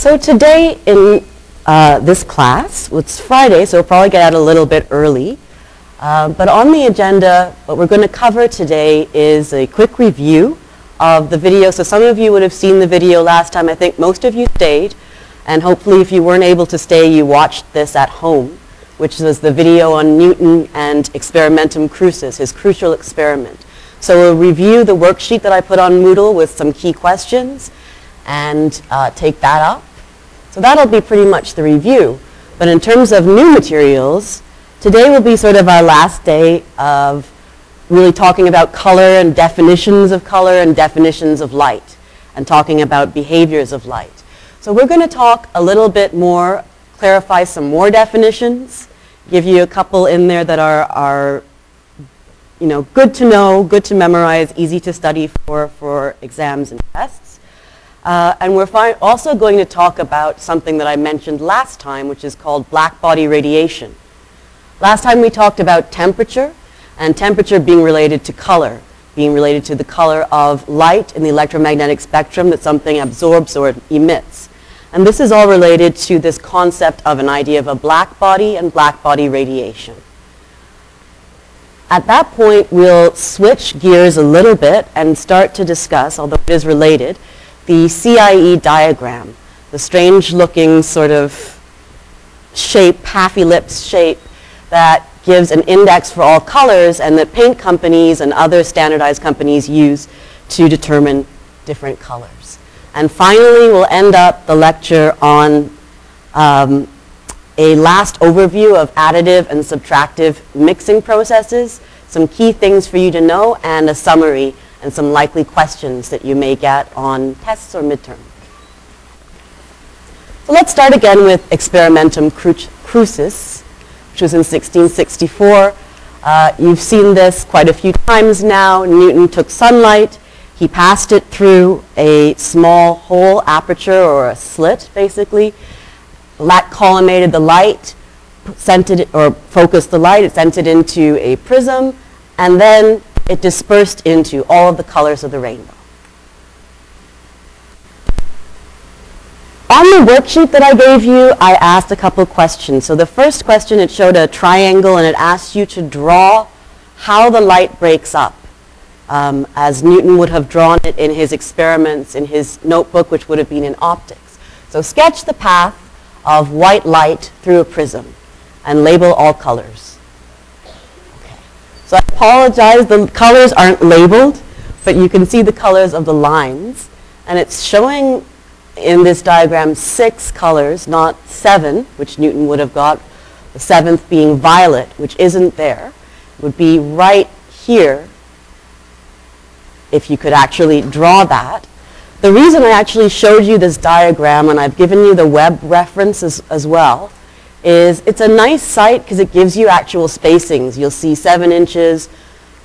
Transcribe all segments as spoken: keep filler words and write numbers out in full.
So today in uh, this class, it's Friday, so we'll probably get out a little bit early. Uh, but on the agenda, what we're going to cover today is a quick review of the video. So some of you would have seen the video last time. I think most of you stayed. And hopefully if you weren't able to stay, you watched this at home, which was the video on Newton and Experimentum Crucis, his crucial experiment. So we'll review the worksheet that I put on Moodle with some key questions and uh, take that up. So that'll be pretty much the review. But in terms of new materials, today will be sort of our last day of really talking about color and definitions of color and definitions of light and talking about behaviors of light. So we're going to talk a little bit more, clarify some more definitions, give you a couple in there that are, are you know, good to know, good to memorize, easy to study for, for exams and tests. Uh, and we're also going to talk about something that I mentioned last time, which is called black body radiation. Last time we talked about temperature, and temperature being related to color, being related to the color of light in the electromagnetic spectrum that something absorbs or emits. And this is all related to this concept of an idea of a black body and black body radiation. At that point, we'll switch gears a little bit and start to discuss, although it is related, the C I E diagram, the strange-looking sort of shape, half ellipse shape that gives an index for all colors and that paint companies and other standardized companies use to determine different colors. And finally, we'll end up the lecture on um, a last overview of additive and subtractive mixing processes, some key things for you to know, and a summary and some likely questions that you may get on tests or midterm. So let's start again with Experimentum Crucis, which was in sixteen sixty-four. Uh, you've seen this quite a few times now. Newton took sunlight. He passed it through a small hole, aperture, or a slit, basically. That collimated the light, sent it, or focused the light. It sent it into a prism, and then it dispersed into all of the colors of the rainbow. On the worksheet that I gave you, I asked a couple questions. So the first question, it showed a triangle, and it asked you to draw how the light breaks up, um, as Newton would have drawn it in his experiments, in his notebook, which would have been in optics. So sketch the path of white light through a prism and label all colors. Okay. So I apologize, the colors aren't labeled, but you can see the colors of the lines, and it's showing in this diagram six colors, not seven, which Newton would have got, the seventh being violet, which isn't there. It would be right here if you could actually draw that. The reason I actually showed you this diagram, and I've given you the web references as well, is it's a nice site because it gives you actual spacings. You'll see seven inches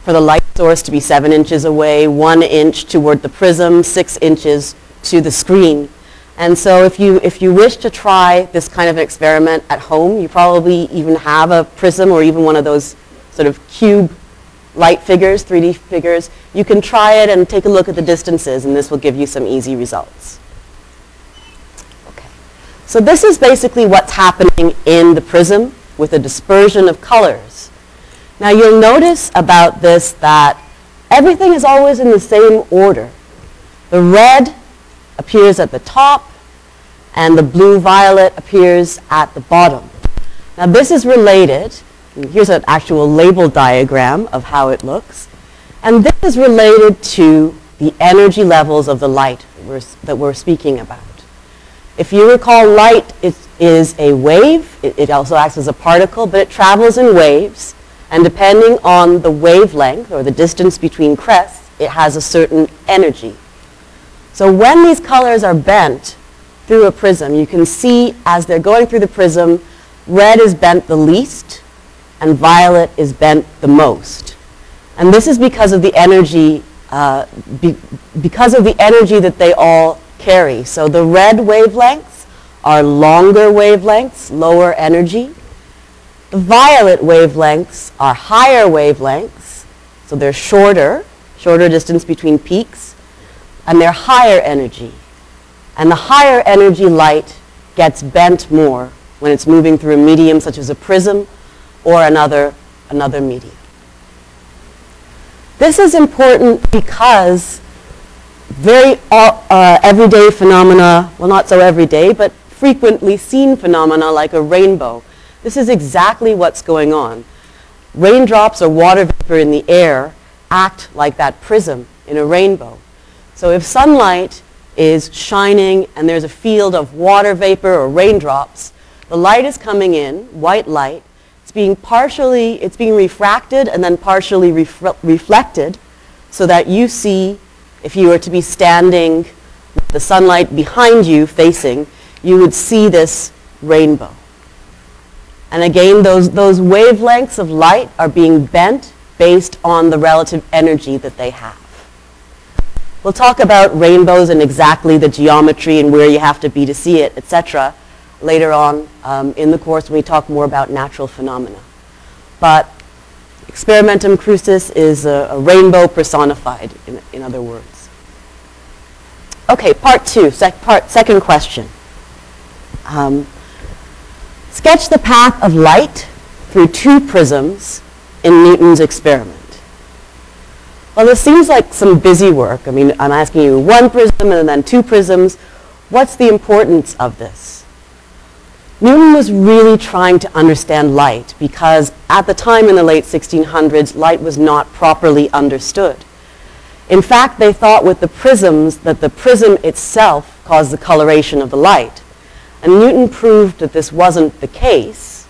for the light source to be seven inches away, one inch toward the prism, six inches to the screen. And so if you, if you wish to try this kind of experiment at home, you probably even have a prism or even one of those sort of cube light figures, three D figures. You can try it and take a look at the distances, and this will give you some easy results. Okay. So this is basically what's happening in the prism with a dispersion of colors. Now you'll notice about this that everything is always in the same order. The red appears at the top, and the blue-violet appears at the bottom. Now this is related, and here's an actual label diagram of how it looks, and this is related to the energy levels of the light that we're, that we're speaking about. If you recall, light is, is a wave, it, it also acts as a particle, but it travels in waves, and depending on the wavelength or the distance between crests, it has a certain energy. So when these colors are bent through a prism, you can see as they're going through the prism, red is bent the least and violet is bent the most. And this is because of the energy, uh, be because of the energy that they all carry. So the red wavelengths are longer wavelengths, lower energy. The violet wavelengths are higher wavelengths, so they're shorter, shorter distance between peaks, and they're higher energy. And the higher energy light gets bent more when it's moving through a medium such as a prism or another, another medium. This is important because very uh, everyday phenomena, well not so everyday, but frequently seen phenomena like a rainbow. This is exactly what's going on. Raindrops or water vapor in the air act like that prism in a rainbow. So if sunlight is shining and there's a field of water vapor or raindrops, the light is coming in, white light, it's being partially, it's being refracted and then partially refre- reflected so that you see, if you were to be standing with the sunlight behind you facing, you would see this rainbow. And again, those, those wavelengths of light are being bent based on the relative energy that they have. We'll talk about rainbows and exactly the geometry and where you have to be to see it, et cetera, later on um, in the course when we talk more about natural phenomena. But Experimentum Crucis is a, a rainbow personified, in, in other words. Okay, part two, sec part, second question. Um, sketch the path of light through two prisms in Newton's experiment. Well, this seems like some busy work. I mean, I'm asking you one prism and then two prisms. What's the importance of this? Newton was really trying to understand light because at the time in the late sixteen hundreds, light was not properly understood. In fact, they thought with the prisms that the prism itself caused the coloration of the light. And Newton proved that this wasn't the case.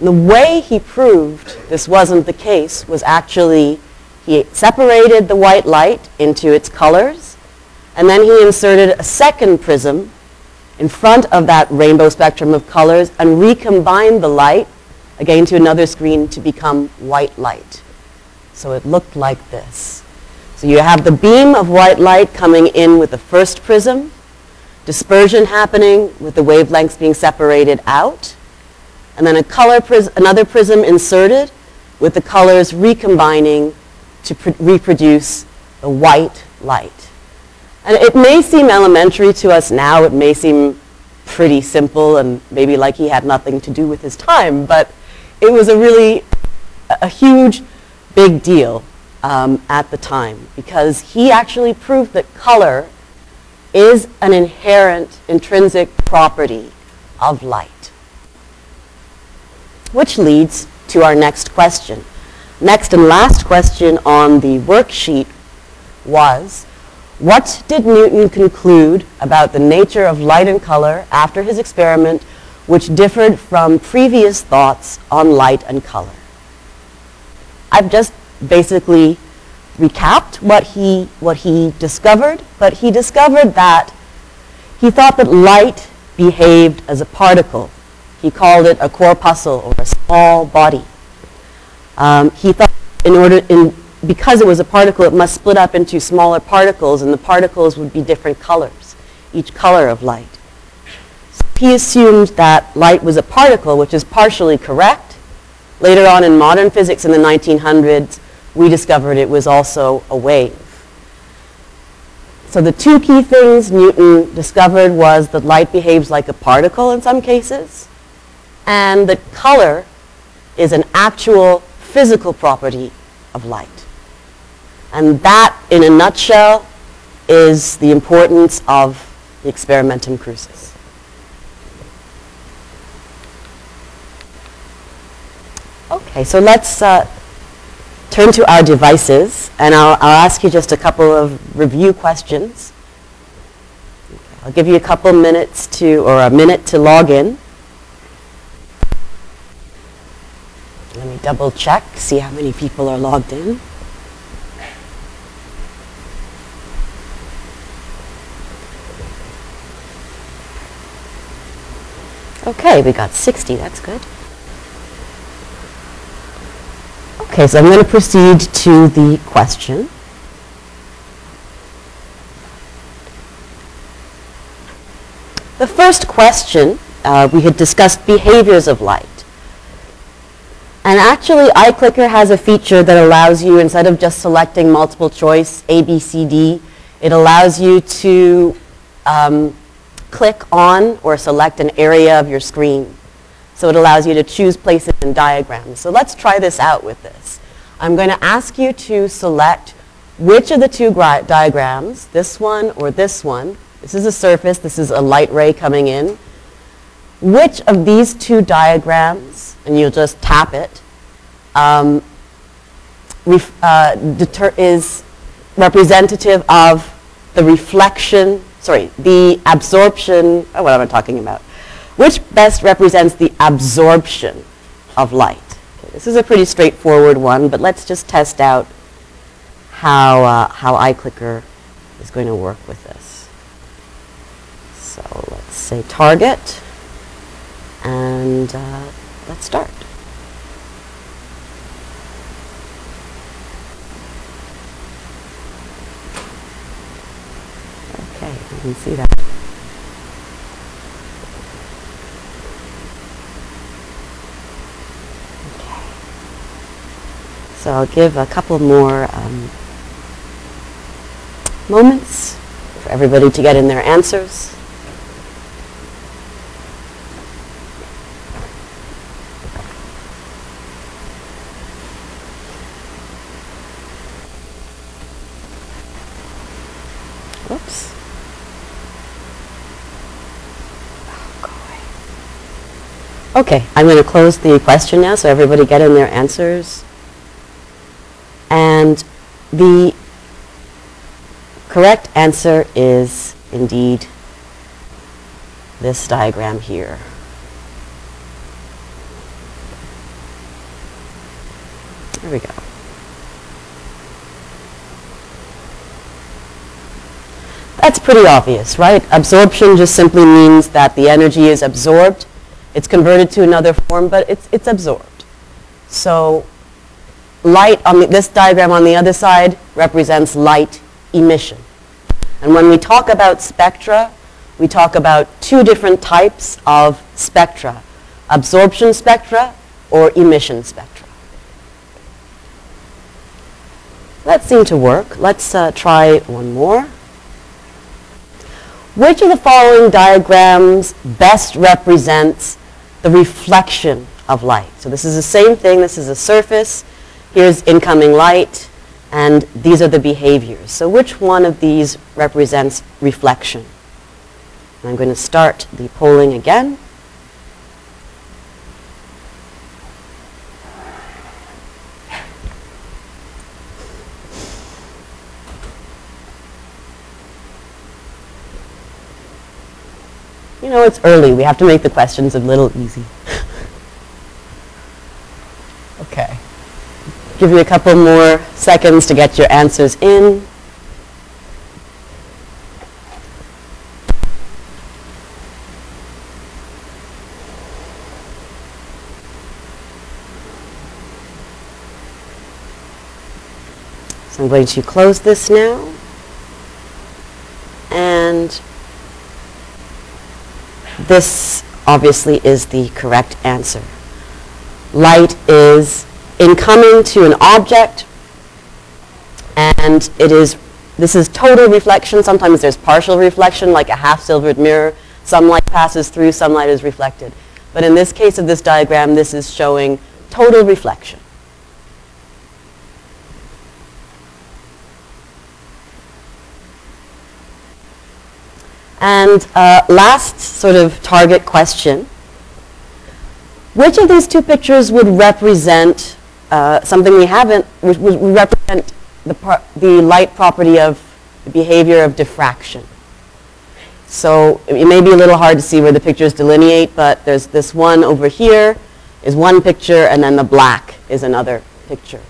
And the way he proved this wasn't the case was actually he separated the white light into its colors, and then he inserted a second prism in front of that rainbow spectrum of colors and recombined the light, again to another screen, to become white light. So it looked like this. So you have the beam of white light coming in with the first prism, dispersion happening with the wavelengths being separated out, and then a color pris- another prism inserted with the colors recombining to reproduce the white light. And it may seem elementary to us now, it may seem pretty simple and maybe like he had nothing to do with his time, but it was a really, a huge, big deal um, at the time because he actually proved that color is an inherent, intrinsic property of light. Which leads to our next question. Next and last question on the worksheet was, what did Newton conclude about the nature of light and color after his experiment, which differed from previous thoughts on light and color? I've just basically recapped what he, what he discovered, but he discovered that he thought that light behaved as a particle. He called it a corpuscle or a small body. Um, he thought in order, in, because it was a particle, it must split up into smaller particles, and the particles would be different colors, each color of light. So he assumed that light was a particle, which is partially correct. Later on in modern physics in the nineteen hundreds, we discovered it was also a wave. So the two key things Newton discovered was that light behaves like a particle in some cases, and that color is an actual physical property of light. And that, in a nutshell, is the importance of the Experimentum Crucis. Okay, so let's uh, turn to our devices, and I'll, I'll ask you just a couple of review questions. Okay, I'll give you a couple minutes to, or a minute to log in. Let me double check, see how many people are logged in. Okay, we got sixty, that's good. Okay, so I'm going to proceed to the question. The first question, uh, we had discussed behaviors of light. And actually, iClicker has a feature that allows you, instead of just selecting multiple choice, A, B, C, D, it allows you to um, click on or select an area of your screen. So it allows you to choose places in diagrams. So let's try this out with this. I'm going to ask you to select which of the two diagrams, this one or this one. This is a surface, this is a light ray coming in. Which of these two diagrams, and you'll just tap it, um, ref, uh, deter is representative of the reflection, sorry, the absorption, oh, what am I talking about? Which best represents the absorption of light? Okay, this is a pretty straightforward one, but let's just test out how, uh, how iClicker is going to work with this. So let's say target. And uh, let's start. Okay, you can see that. Okay. So I'll give a couple more um, moments for everybody to get in their answers. Oops. Oh, okay, I'm going to close the question now so everybody get in their answers. And the correct answer is indeed this diagram here. There we go. That's pretty obvious, right? Absorption just simply means that the energy is absorbed. It's converted to another form, but it's, it's absorbed. So light on the, this diagram on the other side represents light emission. And when we talk about spectra, we talk about two different types of spectra, absorption spectra or emission spectra. That seemed to work. Let's uh, try one more. Which of the following diagrams best represents the reflection of light? So this is the same thing. This is a surface. Here's incoming light. And these are the behaviors. So which one of these represents reflection? And I'm going to start the polling again. You know, it's early. We have to make the questions a little easy. Okay. Give you a couple more seconds to get your answers in. So I'm going to close this now. And this obviously is the correct answer. Light is incoming to an object, and it is, this is total reflection. Sometimes there's partial reflection, like a half-silvered mirror. Some light passes through, some light is reflected. But in this case of this diagram, this is showing total reflection. And uh, last sort of target question, which of these two pictures would represent uh, something we haven't, which would represent the, par the light property of the behavior of diffraction? So it may be a little hard to see where the pictures delineate, but there's this one over here is one picture, and then the black is another picture.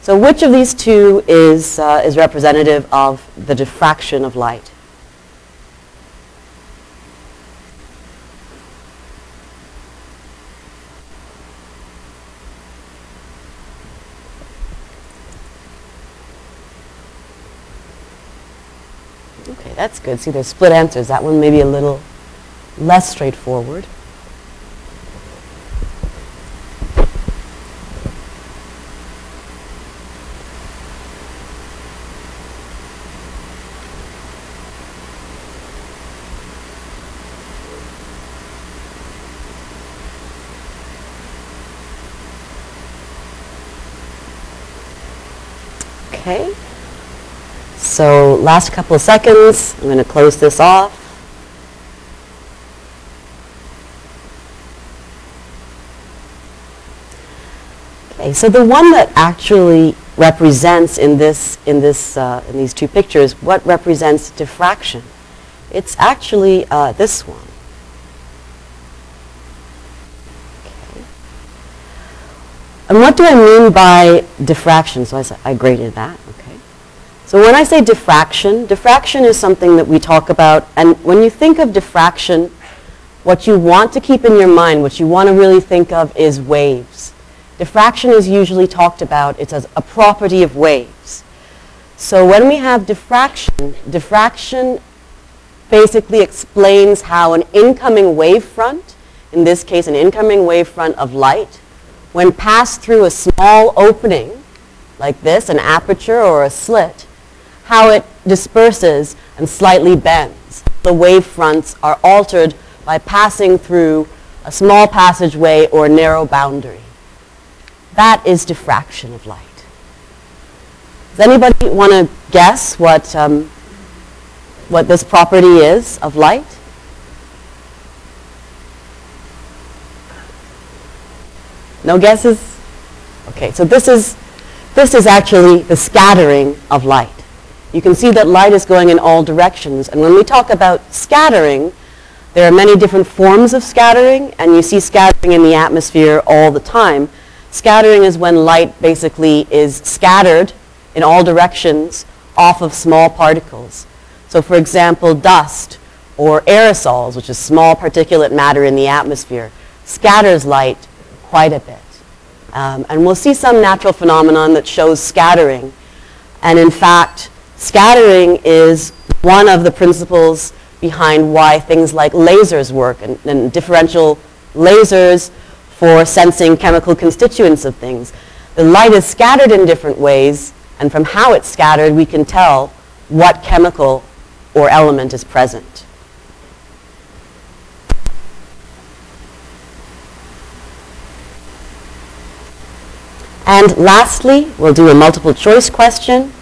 So which of these two is, uh, is representative of the diffraction of light? Okay, that's good. See, there's split answers. That one may be a little less straightforward. Okay. So last couple of seconds, I'm going to close this off. Okay, so the one that actually represents in this, in this, uh, in these two pictures, what represents diffraction? It's actually uh, this one. Okay. And what do I mean by diffraction? So I, I graded that. Okay. So when I say diffraction, diffraction is something that we talk about. And when you think of diffraction, what you want to keep in your mind, what you want to really think of is waves. Diffraction is usually talked about. It's as a property of waves. So when we have diffraction, diffraction basically explains how an incoming wave front, in this case an incoming wave front of light, when passed through a small opening like this, an aperture or a slit, how it disperses and slightly bends. The wave fronts are altered by passing through a small passageway or narrow boundary. That is diffraction of light. Does anybody want to guess what, um, what this property is of light? No guesses? Okay, so this is, this is actually the scattering of light. You can see that light is going in all directions. And when we talk about scattering, there are many different forms of scattering, and you see scattering in the atmosphere all the time. Scattering is when light basically is scattered in all directions off of small particles. So for example, dust or aerosols, which is small particulate matter in the atmosphere, scatters light quite a bit. Um, and we'll see some natural phenomenon that shows scattering. And in fact, scattering is one of the principles behind why things like lasers work and, and differential lasers for sensing chemical constituents of things. The light is scattered in different ways, and from how it's scattered, we can tell what chemical or element is present. And lastly, we'll do a multiple choice question.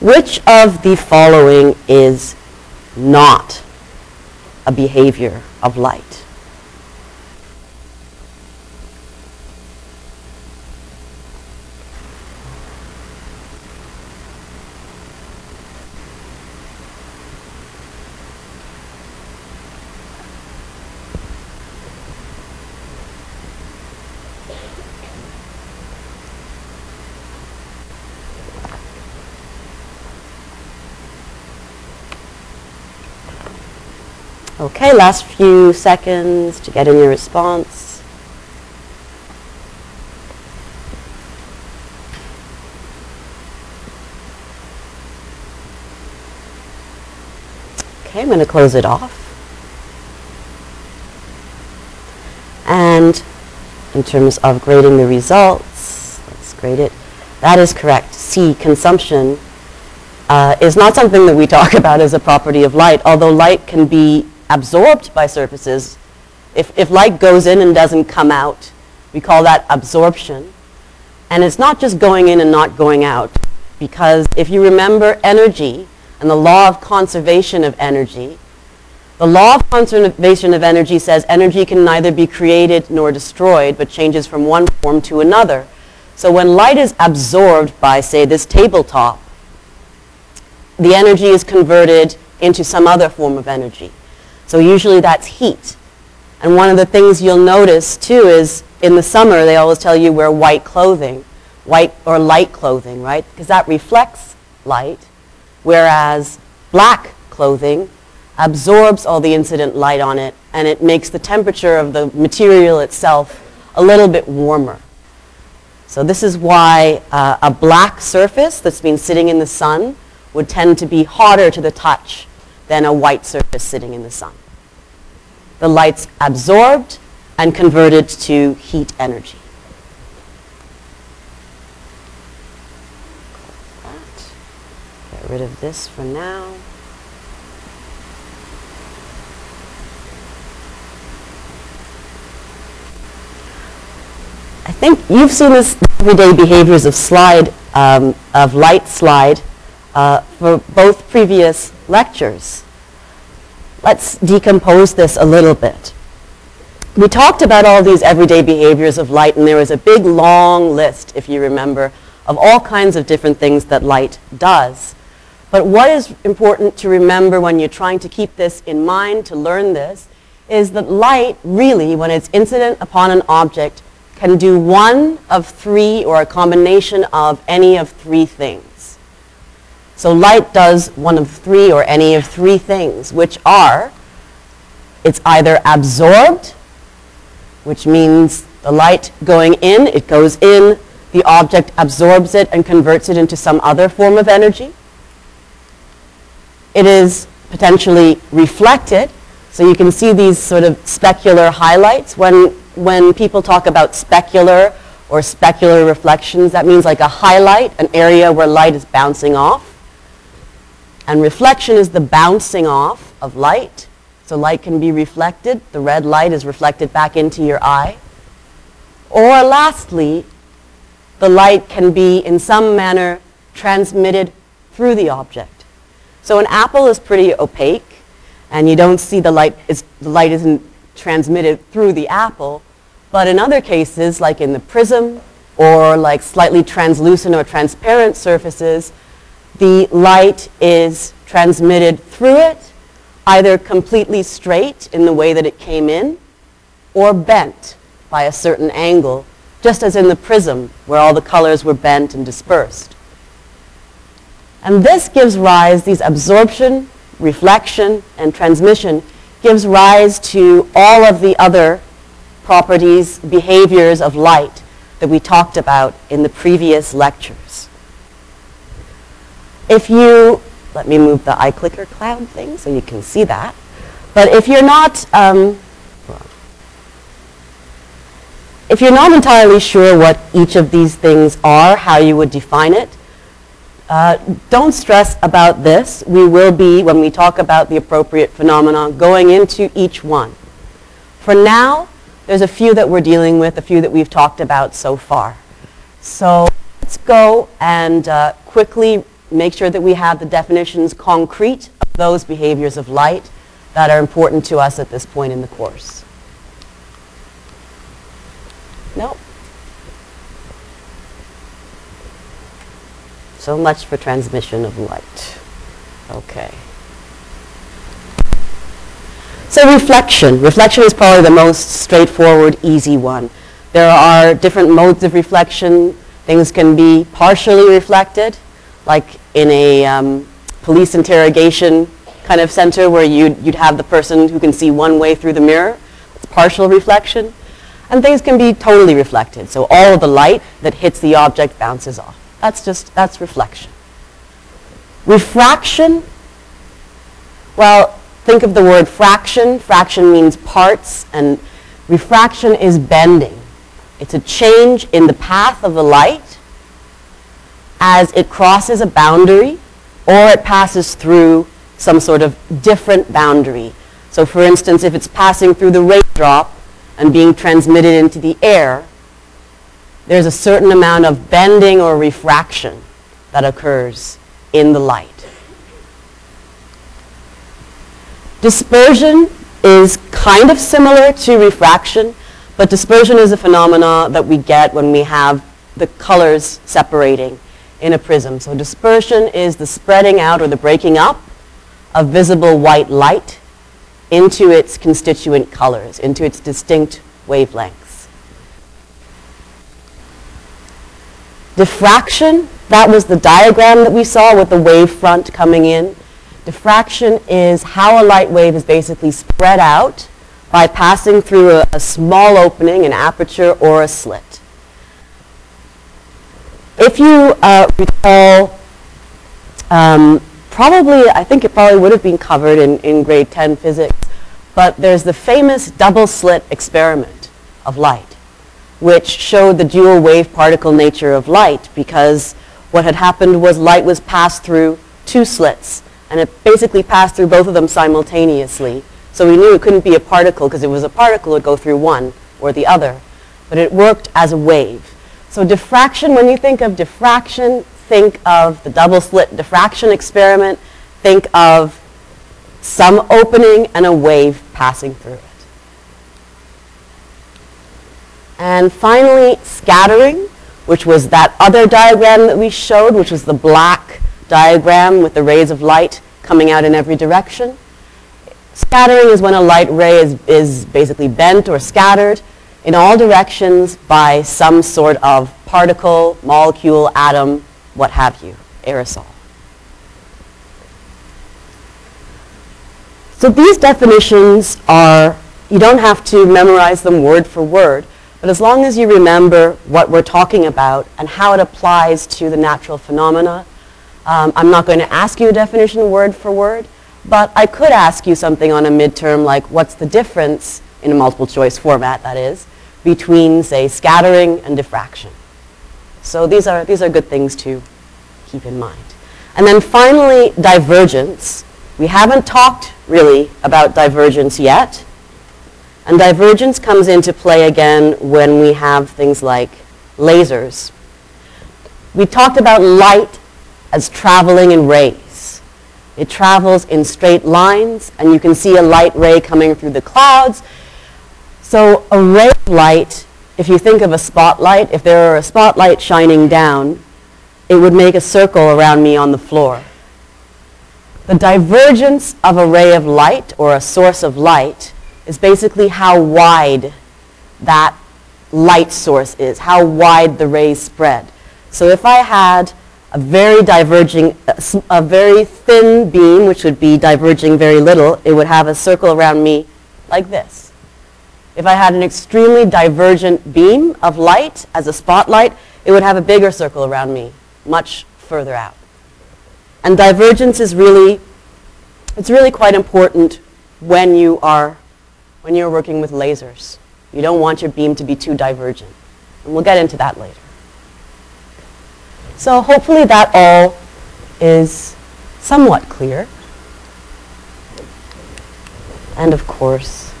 Which of the following is not a behavior of light? Okay, last few seconds to get in your response. Okay, I'm going to close it off. And in terms of grading the results, let's grade it. That is correct. C, consumption, uh, is not something that we talk about as a property of light, although light can be absorbed by surfaces. If, if light goes in and doesn't come out, we call that absorption. And it's not just going in and not going out, because if you remember energy and the law of conservation of energy, the law of conservation of energy says energy can neither be created nor destroyed, but changes from one form to another. So when light is absorbed by, say, this tabletop, the energy is converted into some other form of energy. So usually that's heat. And one of the things you'll notice too is in the summer they always tell you wear white clothing, white or light clothing, right? Because that reflects light, whereas black clothing absorbs all the incident light on it, and it makes the temperature of the material itself a little bit warmer. So this is why uh, a black surface that's been sitting in the sun would tend to be hotter to the touch than a white surface sitting in the sun. The light's absorbed and converted to heat energy. Get rid of this for now. I think you've seen this everyday behaviors of slide um, of light slide uh, for both previous lectures. Let's decompose this a little bit. We talked about all these everyday behaviors of light, and there was a big long list, if you remember, of all kinds of different things that light does. But what is important to remember when you're trying to keep this in mind, to learn this, is that light really, when it's incident upon an object, can do one of three or a combination of any of three things. So light does one of three or any of three things, which are, it's either absorbed, which means the light going in, it goes in, the object absorbs it and converts it into some other form of energy. It is potentially reflected. So you can see these sort of specular highlights. When, when people talk about specular or specular reflections, that means like a highlight, an area where light is bouncing off. And reflection is the bouncing off of light. So light can be reflected. The red light is reflected back into your eye. Or lastly, the light can be in some manner transmitted through the object. So an apple is pretty opaque, and you don't see the light, is, the light isn't transmitted through the apple. But in other cases, like in the prism, or like slightly translucent or transparent surfaces, the light is transmitted through it, either completely straight in the way that it came in, or bent by a certain angle, just as in the prism, where all the colors were bent and dispersed. And this gives rise, these absorption, reflection, and transmission gives rise to all of the other properties, behaviors of light that we talked about in the previous lectures. If you, let me move the iClicker cloud thing so you can see that. But if you're not, um, if you're not entirely sure what each of these things are, how you would define it, Uh, don't stress about this. We will be, when we talk about the appropriate phenomenon, going into each one. For now, there's a few that we're dealing with, a few that we've talked about so far. So let's go and uh, quickly make sure that we have the definitions concrete of those behaviors of light that are important to us at this point in the course. Nope. So much for transmission of light. Okay. So reflection. Reflection is probably the most straightforward, easy one. There are different modes of reflection. Things can be partially reflected, like in a um, police interrogation kind of center where you'd, you'd have the person who can see one way through the mirror. It's partial reflection. And things can be totally reflected. So all of the light that hits the object bounces off. That's just, that's reflection. Refraction, well, think of the word fraction. Fraction means parts, and refraction is bending. It's a change in the path of the light as it crosses a boundary or it passes through some sort of different boundary. So for instance, if it's passing through the raindrop and being transmitted into the air, there's a certain amount of bending or refraction that occurs in the light. Dispersion is kind of similar to refraction, but dispersion is a phenomenon that we get when we have the colors separating in a prism. So dispersion is the spreading out or the breaking up of visible white light into its constituent colors, into its distinct wavelengths. Diffraction, that was the diagram that we saw with the wave front coming in. Diffraction is how a light wave is basically spread out by passing through a, a small opening, an aperture, or a slit. If you uh, recall, um, probably, I think it probably would have been covered in, in grade ten physics, but there's the famous double slit experiment of light, which showed the dual wave particle nature of light, because what had happened was light was passed through two slits, and it basically passed through both of them simultaneously. So we knew it couldn't be a particle, because if it was a particle, it would go through one or the other. But it worked as a wave. So diffraction, when you think of diffraction, think of the double slit diffraction experiment. Think of some opening and a wave passing through it. And finally, scattering, which was that other diagram that we showed, which was the black diagram with the rays of light coming out in every direction. Scattering is when a light ray is, is basically bent or scattered in all directions by some sort of particle, molecule, atom, what have you, aerosol. So these definitions are, you don't have to memorize them word for word, but as long as you remember what we're talking about and how it applies to the natural phenomena. um, I'm not going to ask you a definition word for word, but I could ask you something on a midterm like, what's the difference, in a multiple choice format that is, between, say, scattering and diffraction. So these are, these are good things to keep in mind. And then finally, divergence. We haven't talked really about divergence yet. And divergence comes into play again when we have things like lasers. We talked about light as traveling in rays. It travels in straight lines, and you can see a light ray coming through the clouds. So a ray of light, if you think of a spotlight, if there were a spotlight shining down, it would make a circle around me on the floor. The divergence of a ray of light or a source of light is basically how wide that light source is, how wide the rays spread. So if I had a very diverging, a very thin beam, which would be diverging very little, it would have a circle around me like this. If I had an extremely divergent beam of light as a spotlight, it would have a bigger circle around me, much further out. And divergence is really, it's really quite important when you are when you're working with lasers. You don't want your beam to be too divergent. And we'll get into that later. So hopefully that all is somewhat clear. And of course,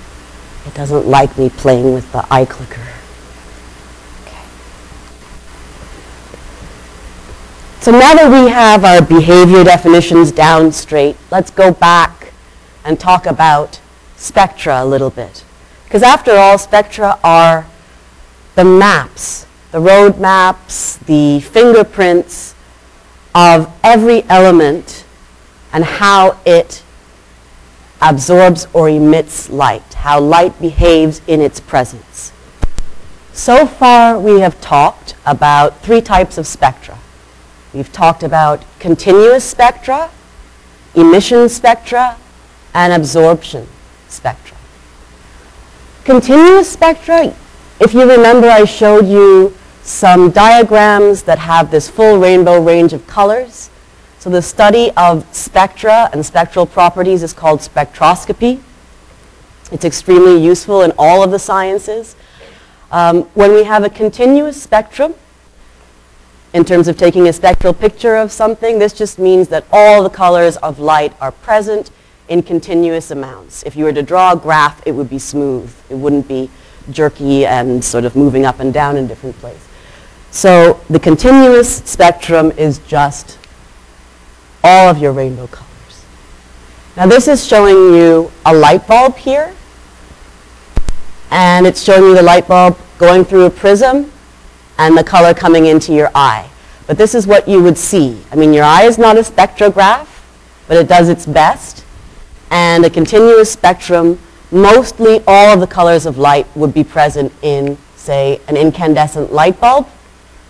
it doesn't like me playing with the iClicker. Okay. So now that we have our behavior definitions down straight, let's go back and talk about spectra a little bit. Because after all, spectra are the maps, the road maps, the fingerprints of every element and how it absorbs or emits light, how light behaves in its presence. So far, we have talked about three types of spectra. We've talked about continuous spectra, emission spectra, and absorption spectra. Continuous spectra, if you remember, I showed you some diagrams that have this full rainbow range of colors. So the study of spectra and spectral properties is called spectroscopy. It's extremely useful in all of the sciences. Um, when we have a continuous spectrum, in terms of taking a spectral picture of something, this just means that all the colors of light are present in continuous amounts. If you were to draw a graph, it would be smooth. It wouldn't be jerky and sort of moving up and down in different places. So the continuous spectrum is just all of your rainbow colors. Now this is showing you a light bulb here, and it's showing you the light bulb going through a prism and the color coming into your eye. But this is what you would see. I mean, your eye is not a spectrograph, but it does its best. And a continuous spectrum, mostly all of the colors of light would be present in, say, an incandescent light bulb,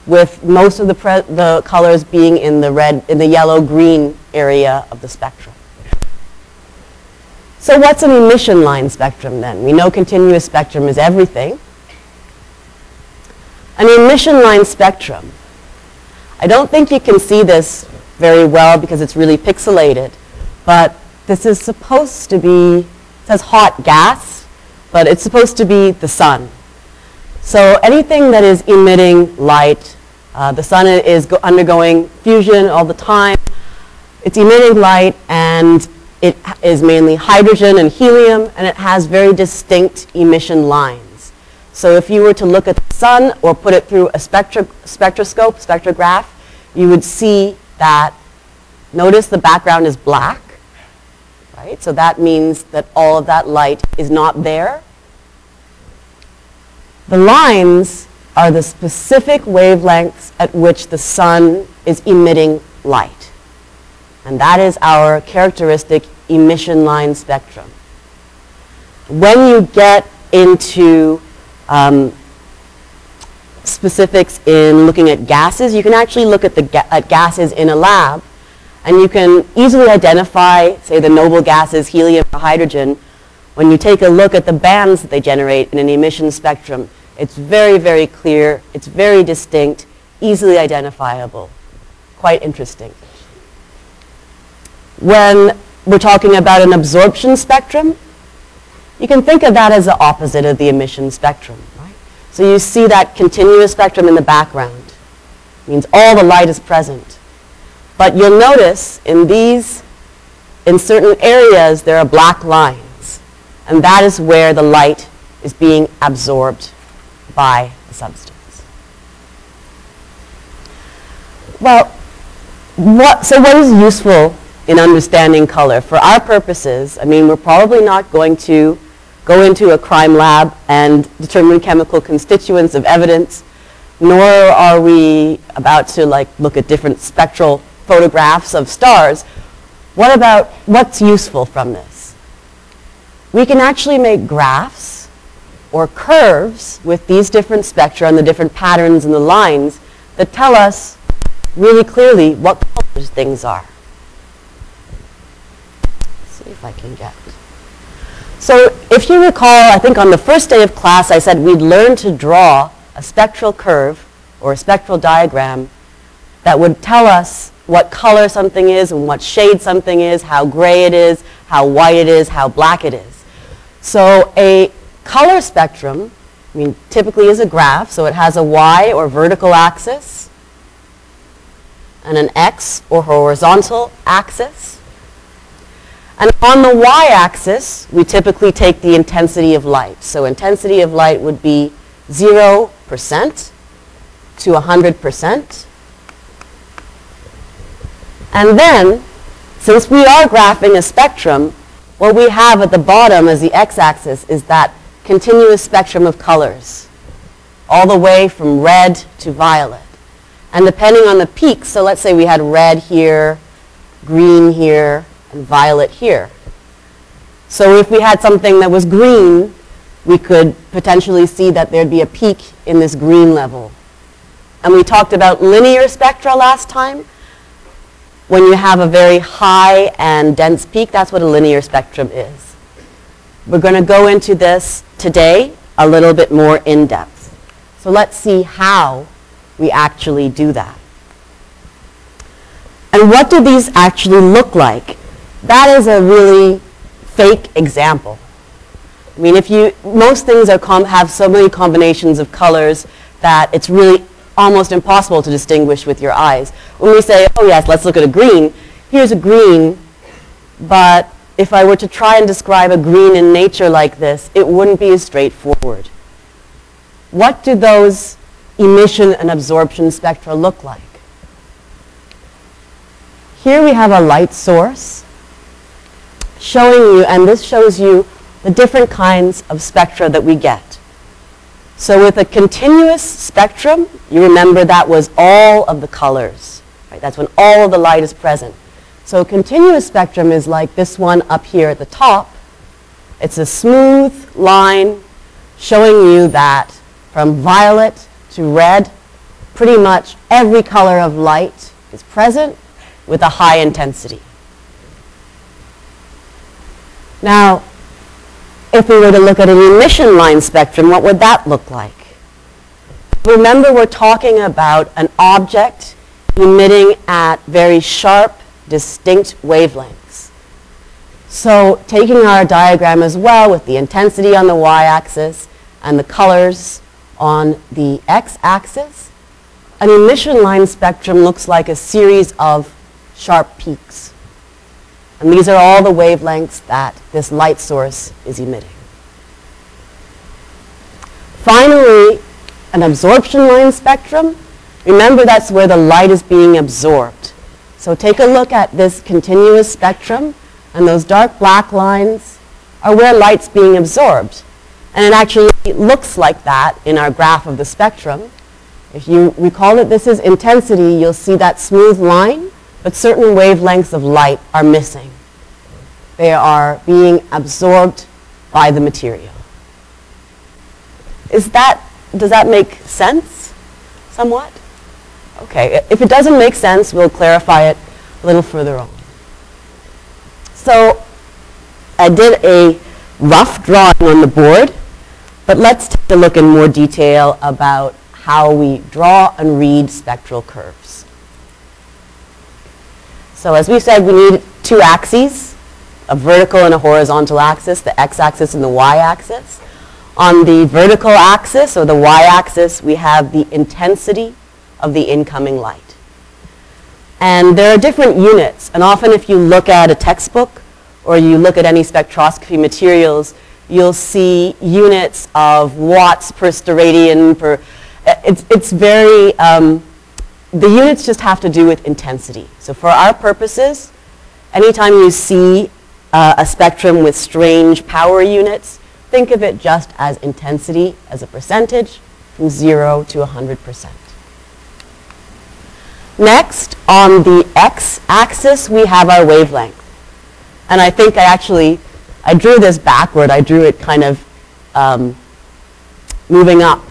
with most of the, pre the colors being in the red, in the yellow-green area of the spectrum. So what's an emission line spectrum then? We know continuous spectrum is everything. An emission line spectrum. I don't think you can see this very well because it's really pixelated, but this is supposed to be, it says hot gas, but it's supposed to be the sun. So anything that is emitting light, uh, the sun is go undergoing fusion all the time. It's emitting light, and it is mainly hydrogen and helium, and it has very distinct emission lines. So if you were to look at the sun or put it through a spectra spectroscope, spectrograph, you would see that, notice the background is black, right? So that means that all of that light is not there. The lines are the specific wavelengths at which the sun is emitting light. And that is our characteristic emission line spectrum. When you get into um, specifics in looking at gases, you can actually look at the ga at gases in a lab, and you can easily identify, say, the noble gases, helium or hydrogen. When you take a look at the bands that they generate in an emission spectrum, it's very, very clear, it's very distinct, easily identifiable, quite interesting. When we're talking about an absorption spectrum, you can think of that as the opposite of the emission spectrum, right? So you see that continuous spectrum in the background. It means all the light is present. But you'll notice in these, in certain areas, there are black lines. And that is where the light is being absorbed by the substance. Well, what, so what is useful in understanding color? For our purposes, I mean, we're probably not going to go into a crime lab and determine chemical constituents of evidence, nor are we about to like look at different spectral photographs of stars. What about what's useful from this? We can actually make graphs or curves with these different spectra and the different patterns and the lines that tell us really clearly what colors things are. Let's see if I can get. So if you recall, I think on the first day of class I said we'd learn to draw a spectral curve or a spectral diagram that would tell us what color something is and what shade something is, how gray it is, how white it is, how black it is. So a color spectrum, I mean, typically is a graph, so it has a y or vertical axis and an x or horizontal axis. And on the y-axis, we typically take the intensity of light. So intensity of light would be zero percent to one hundred percent. And then, since we are graphing a spectrum, what we have at the bottom as the x-axis is that continuous spectrum of colors, all the way from red to violet. And depending on the peaks, so let's say we had red here, green here, and violet here. So if we had something that was green, we could potentially see that there'd be a peak in this green level. And we talked about linear spectra last time. When you have a very high and dense peak, that's what a linear spectrum is. We're going to go into this today a little bit more in depth. So let's see how we actually do that. And what do these actually look like? That is a really fake example. I mean, if you, most things are com have so many combinations of colors that it's really almost impossible to distinguish with your eyes. When we say, oh yes, let's look at a green, here's a green, but if I were to try and describe a green in nature like this, it wouldn't be as straightforward. What do those emission and absorption spectra look like? Here we have a light source showing you, and this shows you the different kinds of spectra that we get. So with a continuous spectrum, you remember that was all of the colors, right? That's when all of the light is present. So a continuous spectrum is like this one up here at the top. It's a smooth line showing you that from violet to red, pretty much every color of light is present with a high intensity. Now, if we were to look at an emission line spectrum, what would that look like? Remember, we're talking about an object emitting at very sharp, distinct wavelengths. So taking our diagram as well with the intensity on the y-axis and the colors on the x-axis, an emission line spectrum looks like a series of sharp peaks. And these are all the wavelengths that this light source is emitting. finally, an absorption line spectrum. Remember, that's where the light is being absorbed. So take a look at this continuous spectrum, and those dark black lines are where light's being absorbed. And it actually looks like that in our graph of the spectrum. If you recall that this is intensity, you'll see that smooth line, but certain wavelengths of light are missing. They are being absorbed by the material. Is that, does that make sense somewhat? Okay, if it doesn't make sense, we'll clarify it a little further on. So I did a rough drawing on the board, but let's take a look in more detail about how we draw and read spectral curves. So as we said, we need two axes, a vertical and a horizontal axis, the x-axis and the y-axis. On the vertical axis, or the y-axis, we have the intensity of the incoming light. And there are different units, and often if you look at a textbook or you look at any spectroscopy materials, you'll see units of watts per steradian per, it's, it's very, um, the units just have to do with intensity. So for our purposes, anytime you see uh, a spectrum with strange power units, think of it just as intensity as a percentage from zero to one hundred percent. Next, on the x-axis, we have our wavelength. And I think I actually, I drew this backward. I drew it kind of um, moving up,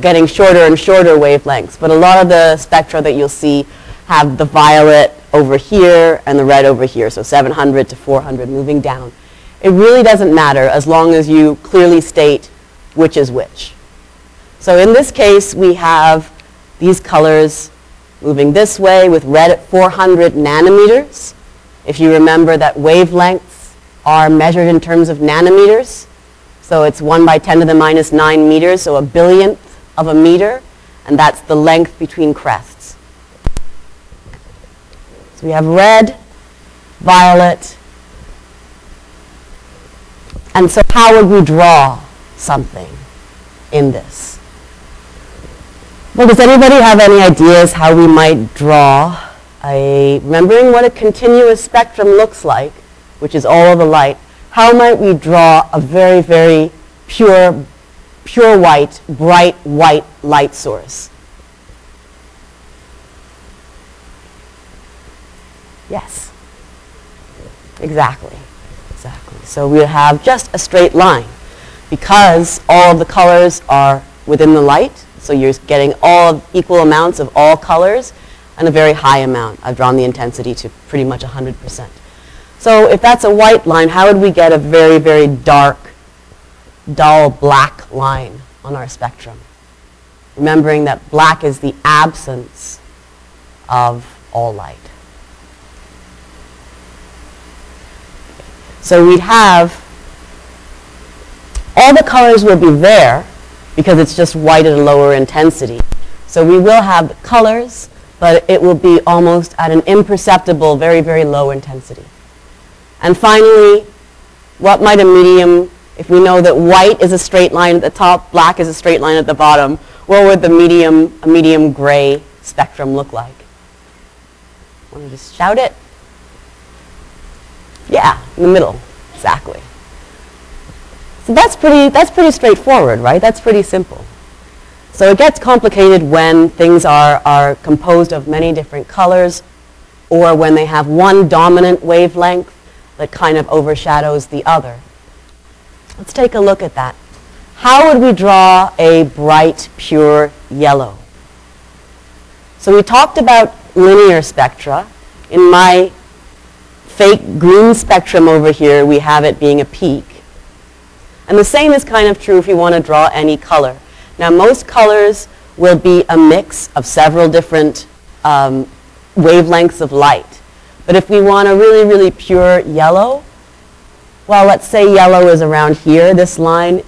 getting shorter and shorter wavelengths. But a lot of the spectra that you'll see have the violet over here and the red over here, so seven hundred to four hundred moving down. It really doesn't matter as long as you clearly state which is which. So in this case, we have these colors moving this way with red at four hundred nanometers. If you remember that wavelengths are measured in terms of nanometers, so it's one by ten to the minus nine meters, so a billionth of a meter, and that's the length between crests. So we have red, violet, and so how would we draw something in this? Well, does anybody have any ideas how we might draw a, remembering what a continuous spectrum looks like, which is all of the light, how might we draw a very, very pure, pure white, bright white light source? Yes, exactly, exactly. So we have just a straight line because all of the colors are within the light. So you're getting all equal amounts of all colors and a very high amount. I've drawn the intensity to pretty much one hundred percent. So if that's a white line, how would we get a very, very dark, dull black line on our spectrum? Remembering that black is the absence of all light. So we'd have, all the colors will be there, because it's just white at a lower intensity. So we will have colors, but it will be almost at an imperceptible, very, very low intensity. And finally, what might a medium, if we know that white is a straight line at the top, black is a straight line at the bottom, what would the medium, a medium gray spectrum look like? Want to just shout it? Yeah, in the middle, exactly. So that's pretty, that's pretty straightforward, right? That's pretty simple. So it gets complicated when things are, are composed of many different colors or when they have one dominant wavelength that kind of overshadows the other. Let's take a look at that. How would we draw a bright, pure yellow? So we talked about linear spectra. In my fake green spectrum over here, we have it being a peak. And the same is kind of true if you want to draw any color. Now most colors will be a mix of several different um, wavelengths of light. But if we want a really, really pure yellow, well, let's say yellow is around here, this line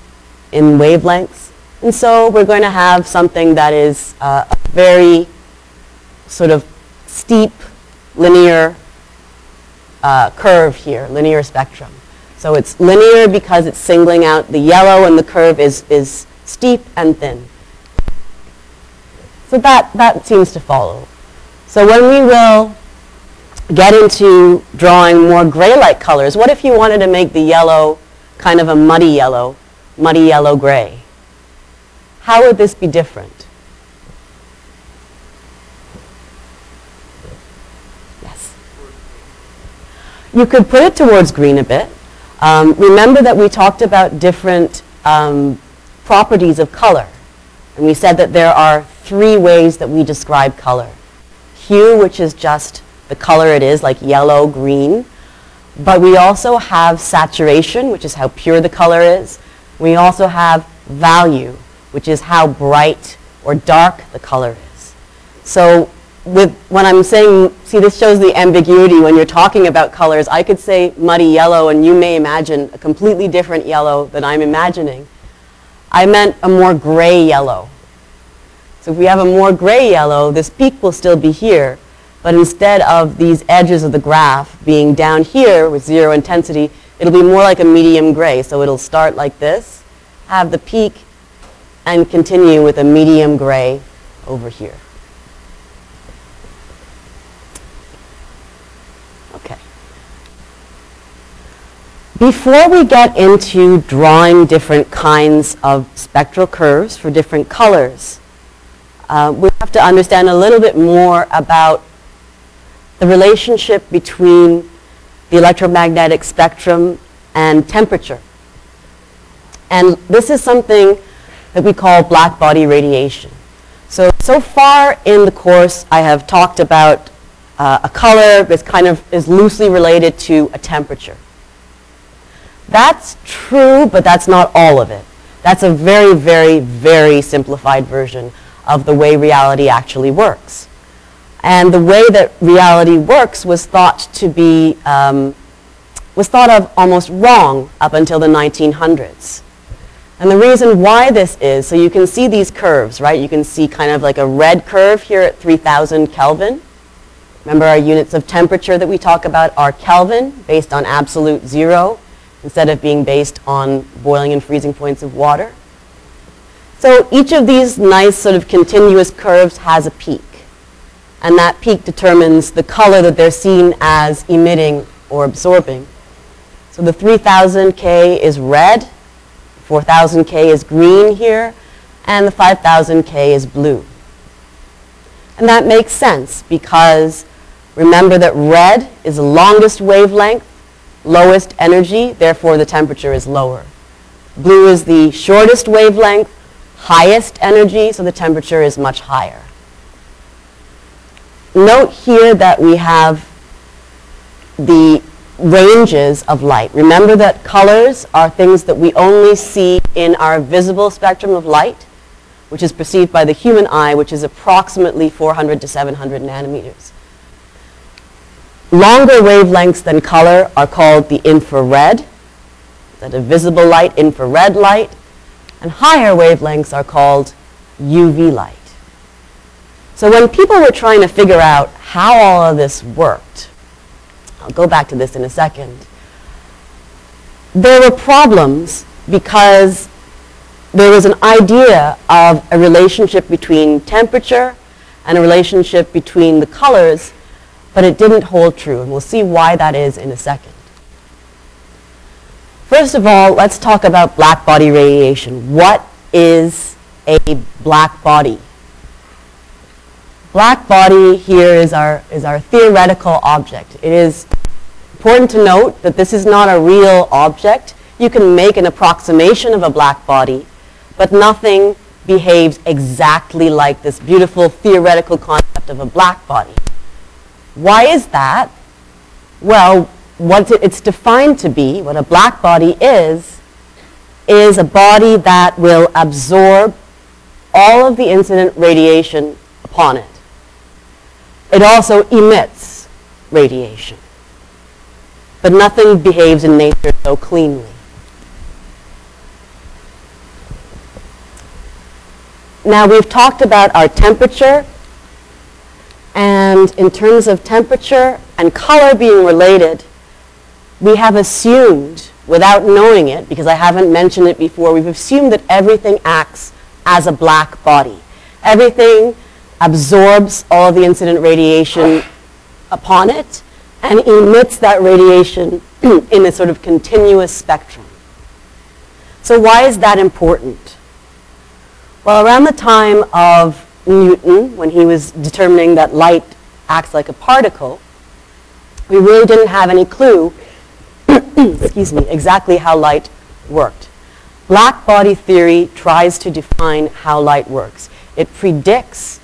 in wavelengths. And so we're going to have something that is uh, a very sort of steep linear uh, curve here, linear spectrum. So it's linear because it's singling out the yellow, and the curve is, is steep and thin. So that, that seems to follow. So when we will get into drawing more gray-like colors, what if you wanted to make the yellow kind of a muddy yellow, muddy yellow-gray? How would this be different? Yes. You could put it towards green a bit. Um, remember that we talked about different um, properties of color. And we said that there are three ways that we describe color. Hue, which is just the color it is, like yellow, green. But we also have saturation, which is how pure the color is. We also have value, which is how bright or dark the color is. So with, when I'm saying, see, this shows the ambiguity when you're talking about colors. I could say muddy yellow, and you may imagine a completely different yellow than I'm imagining. I meant a more gray yellow. So if we have a more gray yellow, this peak will still be here. But instead of these edges of the graph being down here with zero intensity, it'll be more like a medium gray. So it'll start like this, have the peak, and continue with a medium gray over here. Okay. Before we get into drawing different kinds of spectral curves for different colors, uh, we have to understand a little bit more about the relationship between the electromagnetic spectrum and temperature. And this is something that we call black body radiation. So, so far in the course, I have talked about uh, a color that kind of is loosely related to a temperature. That's true, but that's not all of it. That's a very, very, very simplified version of the way reality actually works. And the way that reality works was thought to be, um, was thought of almost wrong up until the nineteen hundreds. And the reason why this is, so you can see these curves, right? You can see kind of like a red curve here at three thousand Kelvin. Remember, our units of temperature that we talk about are Kelvin, based on absolute zero, instead of being based on boiling and freezing points of water. So each of these nice sort of continuous curves has a peak. And that peak determines the color that they're seen as emitting or absorbing. So the three thousand K is red, four thousand K is green here, and the five thousand K is blue. And that makes sense because remember that red is the longest wavelength, lowest energy, therefore the temperature is lower. Blue is the shortest wavelength, highest energy, so the temperature is much higher. Note here that we have the ranges of light. Remember that colors are things that we only see in our visible spectrum of light, which is perceived by the human eye, which is approximately four hundred to seven hundred nanometers. Longer wavelengths than color are called the infrared, that is visible light, infrared light, and higher wavelengths are called U V light. So when people were trying to figure out how all of this worked, I'll go back to this in a second, there were problems because there was an idea of a relationship between temperature and a relationship between the colors, but it didn't hold true, and we'll see why that is in a second. First of all, let's talk about black body radiation. What is a black body? Black body here is our, is our theoretical object. It is important to note that this is not a real object. You can make an approximation of a black body, but nothing behaves exactly like this beautiful theoretical concept of a black body. Why is that? Well, what it's defined to be, what a black body is, is a body that will absorb all of the incident radiation upon it. It also emits radiation. But nothing behaves in nature so cleanly. Now we've talked about our temperature, and in terms of temperature and color being related, we have assumed without knowing it, because I haven't mentioned it before, we've assumed that everything acts as a black body. Everything absorbs all the incident radiation upon it and emits that radiation in a sort of continuous spectrum. So why is that important? Well, around the time of Newton, when he was determining that light acts like a particle, we really didn't have any clue excuse me, exactly how light worked. Black body theory tries to define how light works. It predicts,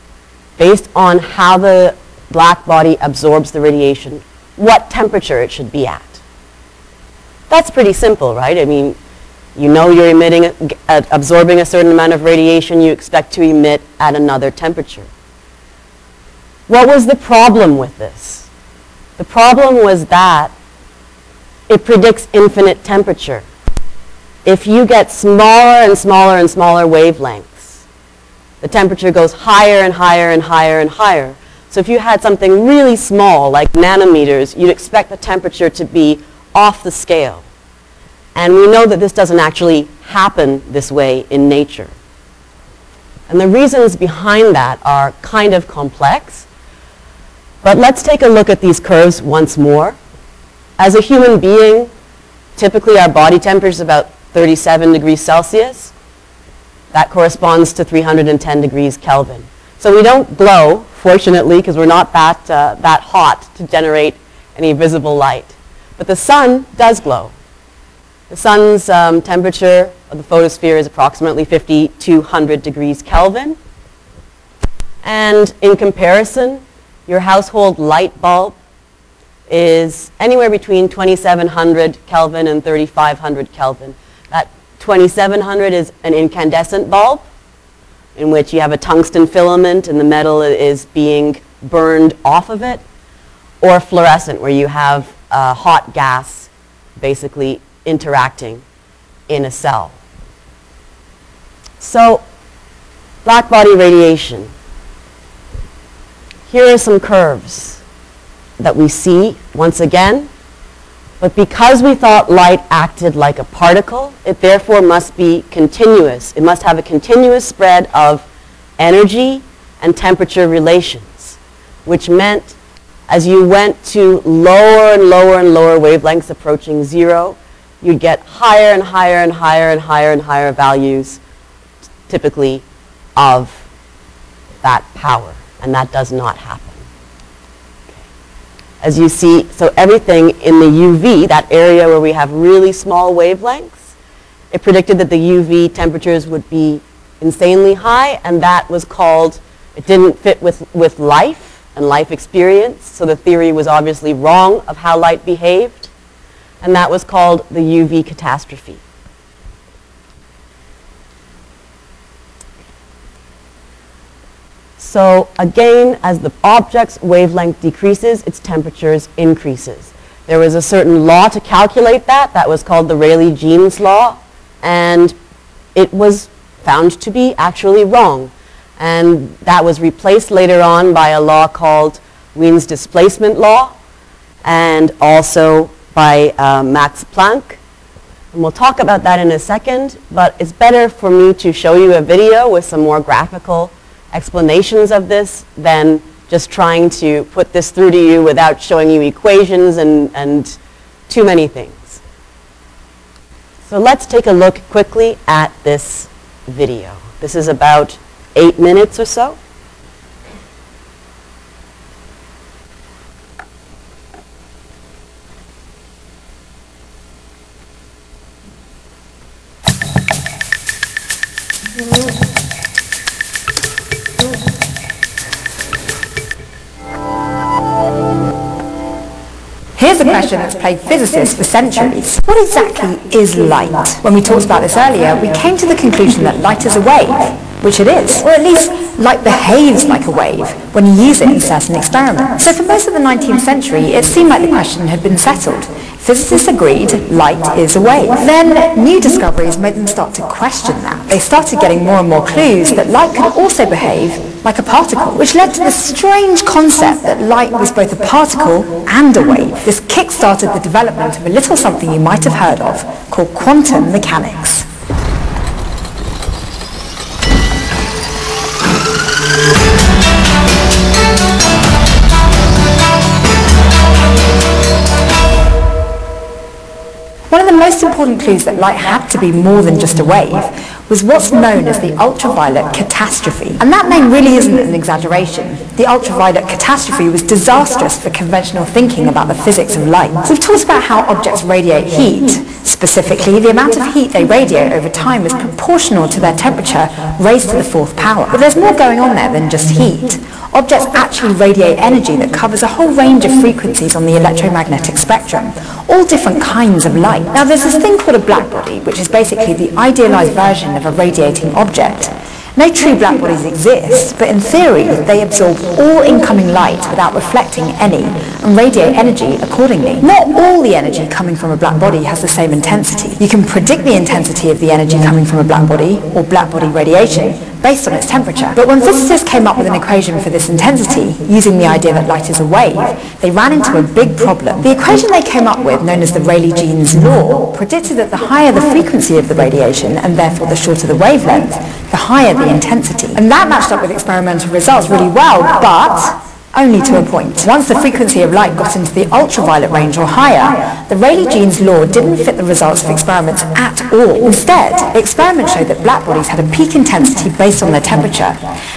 based on how the black body absorbs the radiation, what temperature it should be at. That's pretty simple, right? I mean, you know you're emitting, a, uh, absorbing a certain amount of radiation, you expect to emit at another temperature. What was the problem with this? The problem was that it predicts infinite temperature. If you get smaller and smaller and smaller wavelengths, the temperature goes higher and higher and higher and higher. So if you had something really small, like nanometers, you'd expect the temperature to be off the scale. And we know that this doesn't actually happen this way in nature. And the reasons behind that are kind of complex. But let's take a look at these curves once more. As a human being, typically our body temperature is about thirty-seven degrees Celsius, that corresponds to three hundred ten degrees Kelvin. So we don't glow, fortunately, because we're not that, uh, that hot to generate any visible light. But the sun does glow. The sun's um, temperature of the photosphere is approximately fifty-two hundred degrees Kelvin. And in comparison, your household light bulb is anywhere between twenty-seven hundred Kelvin and thirty-five hundred Kelvin. That twenty-seven hundred is an incandescent bulb in which you have a tungsten filament and the metal is being burned off of it, or fluorescent where you have uh, hot gas basically interacting in a cell. So black body radiation. Here are some curves that we see once again. But because we thought light acted like a particle, it therefore must be continuous. It must have a continuous spread of energy and temperature relations, which meant as you went to lower and lower and lower wavelengths approaching zero, you'd get higher and higher and higher and higher and higher values, typically, of that power. And that does not happen. As you see, so everything in the U V, that area where we have really small wavelengths, it predicted that the U V temperatures would be insanely high, and that was called, it didn't fit with, with life and life experience, so the theory was obviously wrong of how light behaved, and that was called the U V catastrophe. So again, as the object's wavelength decreases, its temperatures increases. There was a certain law to calculate that. That was called the Rayleigh-Jeans law. And it was found to be actually wrong. And that was replaced later on by a law called Wien's displacement law, and also by uh, Max Planck. And we'll talk about that in a second. But it's better for me to show you a video with some more graphical explanations of this than just trying to put this through to you without showing you equations and, and too many things. So let's take a look quickly at this video. This is about eight minutes or so. Here's a question that's plagued physicists for centuries. What exactly is light? When we talked about this earlier, we came to the conclusion that light is a wave, which it is, or at least light behaves like a wave when you use it in certain experiments. So for most of the nineteenth century, it seemed like the question had been settled. Physicists agreed light is a wave. Then new discoveries made them start to question that. They started getting more and more clues that light could also behave like a particle, which led to the strange concept that light was both a particle and a wave. This kick-started the development of a little something you might have heard of called quantum mechanics. One of the most important clues that light had to be more than just a wave was what's known as the ultraviolet catastrophe. And that name really isn't an exaggeration. The ultraviolet catastrophe was disastrous for conventional thinking about the physics of light. So we've talked about how objects radiate heat. Specifically, the amount of heat they radiate over time is proportional to their temperature raised to the fourth power. But there's more going on there than just heat. Objects actually radiate energy that covers a whole range of frequencies on the electromagnetic spectrum, all different kinds of light. Now there's this thing called a blackbody, which is basically the idealized version of a radiating object. No true black bodies exist, but in theory they absorb all incoming light without reflecting any and radiate energy accordingly. Not all the energy coming from a black body has the same intensity. You can predict the intensity of the energy coming from a black body or black body radiation based on its temperature. But when physicists came up with an equation for this intensity, using the idea that light is a wave, they ran into a big problem. The equation they came up with, known as the Rayleigh-Jeans law, predicted that the higher the frequency of the radiation, and therefore the shorter the wavelength, the higher the intensity. And that matched up with experimental results really well, but only to a point. Once the frequency of light got into the ultraviolet range or higher, the Rayleigh-Jeans law didn't fit the results of experiments at all. Instead, experiments showed that black bodies had a peak intensity based on their temperature.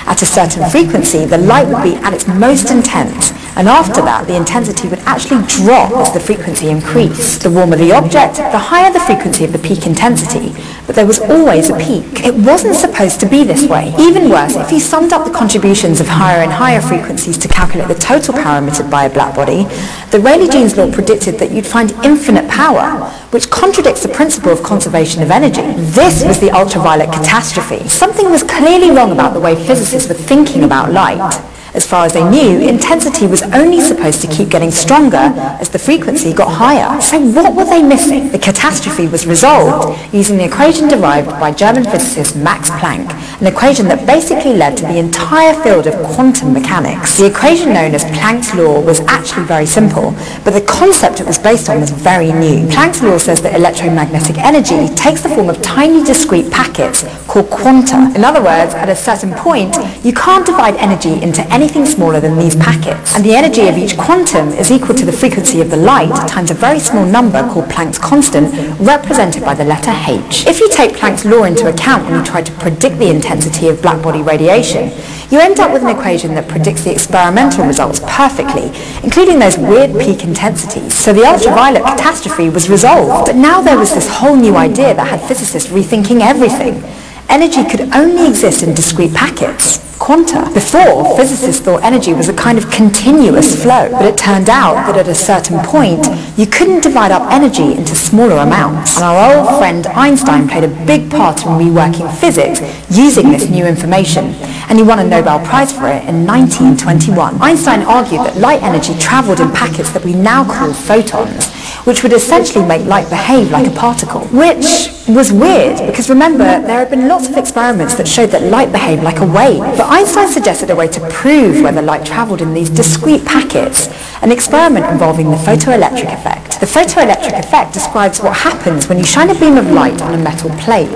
At a certain frequency, the light would be at its most intense, and after that, the intensity would actually drop as the frequency increased. The warmer the object, the higher the frequency of the peak intensity, but there was always a peak. It wasn't supposed to be this way. Even worse, if you summed up the contributions of higher and higher frequencies to calculate the total power emitted by a blackbody, the Rayleigh-Jeans law predicted that you'd find infinite power, which contradicts the principle of conservation of energy. This was the ultraviolet catastrophe. Something was clearly wrong about the way physicists were thinking about light. As far as they knew, intensity was only supposed to keep getting stronger as the frequency got higher. So what were they missing? The catastrophe was resolved using the equation derived by German physicist Max Planck, an equation that basically led to the entire field of quantum mechanics. The equation known as Planck's law was actually very simple, but the concept it was based on was very new. Planck's law says that electromagnetic energy takes the form of tiny discrete packets called quanta. In other words, at a certain point, you can't divide energy into any anything smaller than these packets. And the energy of each quantum is equal to the frequency of the light times a very small number called Planck's constant, represented by the letter H. If you take Planck's law into account when you try to predict the intensity of blackbody radiation, you end up with an equation that predicts the experimental results perfectly, including those weird peak intensities. So the ultraviolet catastrophe was resolved. But now there was this whole new idea that had physicists rethinking everything. Energy could only exist in discrete packets, quanta. Before, physicists thought energy was a kind of continuous flow, but it turned out that at a certain point, you couldn't divide up energy into smaller amounts. And our old friend Einstein played a big part in reworking physics using this new information, and he won a Nobel Prize for it in nineteen twenty-one. Einstein argued that light energy traveled in packets that we now call photons, which would essentially make light behave like a particle, which was weird, because remember, there had been lots of experiments that showed that light behaved like a wave. But Einstein suggested a way to prove whether light travelled in these discrete packets, an experiment involving the photoelectric effect. The photoelectric effect describes what happens when you shine a beam of light on a metal plate.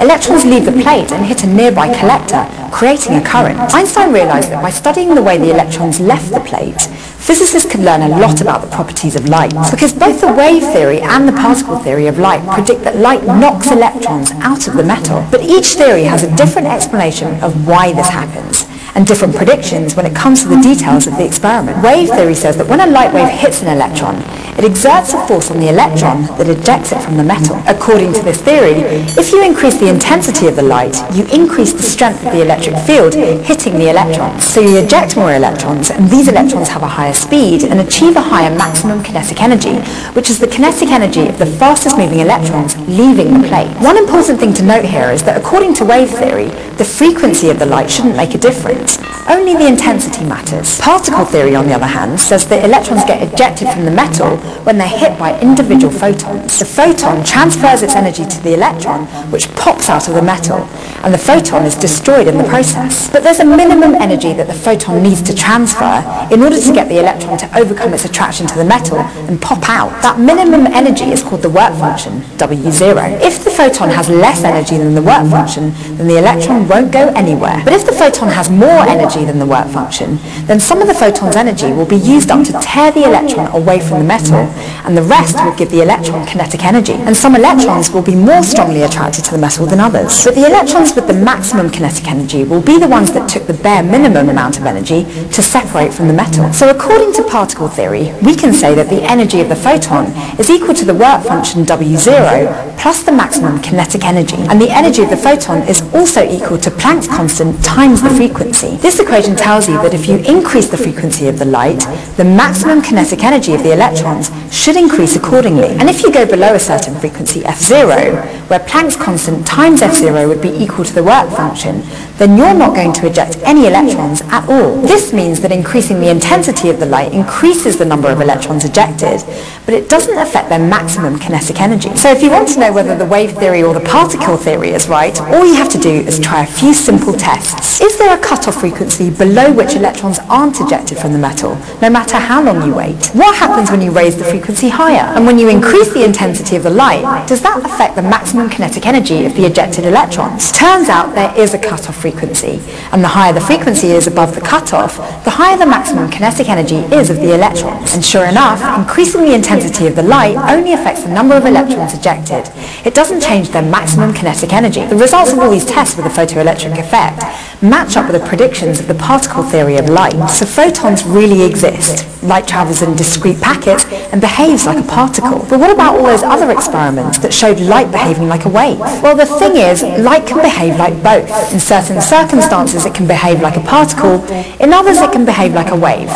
Electrons leave the plate and hit a nearby collector, creating a current. Einstein realised that by studying the way the electrons left the plate, physicists could learn a lot about the properties of light, because both the wave theory and the particle theory of light predict that light knocks electrons out of the metal. But each theory has a different explanation of why this happens, and different predictions when it comes to the details of the experiment. Wave theory says that when a light wave hits an electron, It exerts a force on the electron that ejects it from the metal. According to this theory, if you increase the intensity of the light, you increase the strength of the electric field hitting the electrons. So you eject more electrons, and these electrons have a higher speed and achieve a higher maximum kinetic energy, which is the kinetic energy of the fastest moving electrons leaving the plate. One important thing to note here is that according to wave theory, the frequency of the light shouldn't make a difference. Only the intensity matters. Particle theory, on the other hand, says that electrons get ejected from the metal when they're hit by individual photons. The photon transfers its energy to the electron, which pops out of the metal, and the photon is destroyed in the process. But there's a minimum energy that the photon needs to transfer in order to get the electron to overcome its attraction to the metal and pop out. That minimum energy is called the work function, W zero. If the photon has less energy than the work function, then the electron won't go anywhere. But if the photon has more energy than the work function, then some of the photon's energy will be used up to tear the electron away from the metal, and the rest will give the electron kinetic energy. And some electrons will be more strongly attracted to the metal than others. But the electrons with the maximum kinetic energy will be the ones that took the bare minimum amount of energy to separate from the metal. So according to particle theory, we can say that the energy of the photon is equal to the work function W zero plus the maximum kinetic energy. And the energy of the photon is also equal to Planck's constant times the frequency. This equation tells you that if you increase the frequency of the light, the maximum kinetic energy of the electrons should increase accordingly. And if you go below a certain frequency, F zero, where Planck's constant times F zero would be equal to the work function, then you're not going to eject any electrons at all. This means that increasing the intensity of the light increases the number of electrons ejected, but it doesn't affect their maximum kinetic energy. So if you want to know whether the wave theory or the particle theory is right, all you have to do is try a few simple tests. Is there a cutoff frequency below which electrons aren't ejected from the metal, no matter how long you wait? What happens when you raise the frequency higher? And when you increase the intensity of the light, does that affect the maximum kinetic energy of the ejected electrons? Turns out there is a cutoff frequency, and the higher the frequency is above the cutoff, the higher the maximum kinetic energy is of the electrons. And sure enough, increasing the intensity of the light only affects the number of electrons ejected. It doesn't change their maximum kinetic energy. The results of all these tests with the photoelectric effect match up with the predictions of the particle theory of light. So photons really exist. Light travels in discrete packets and behaves like a particle. But what about all those other experiments that showed light behaving like a wave? Well, the thing is, light can behave like both. In certain circumstances, it can behave like a particle. In others, it can behave like a wave.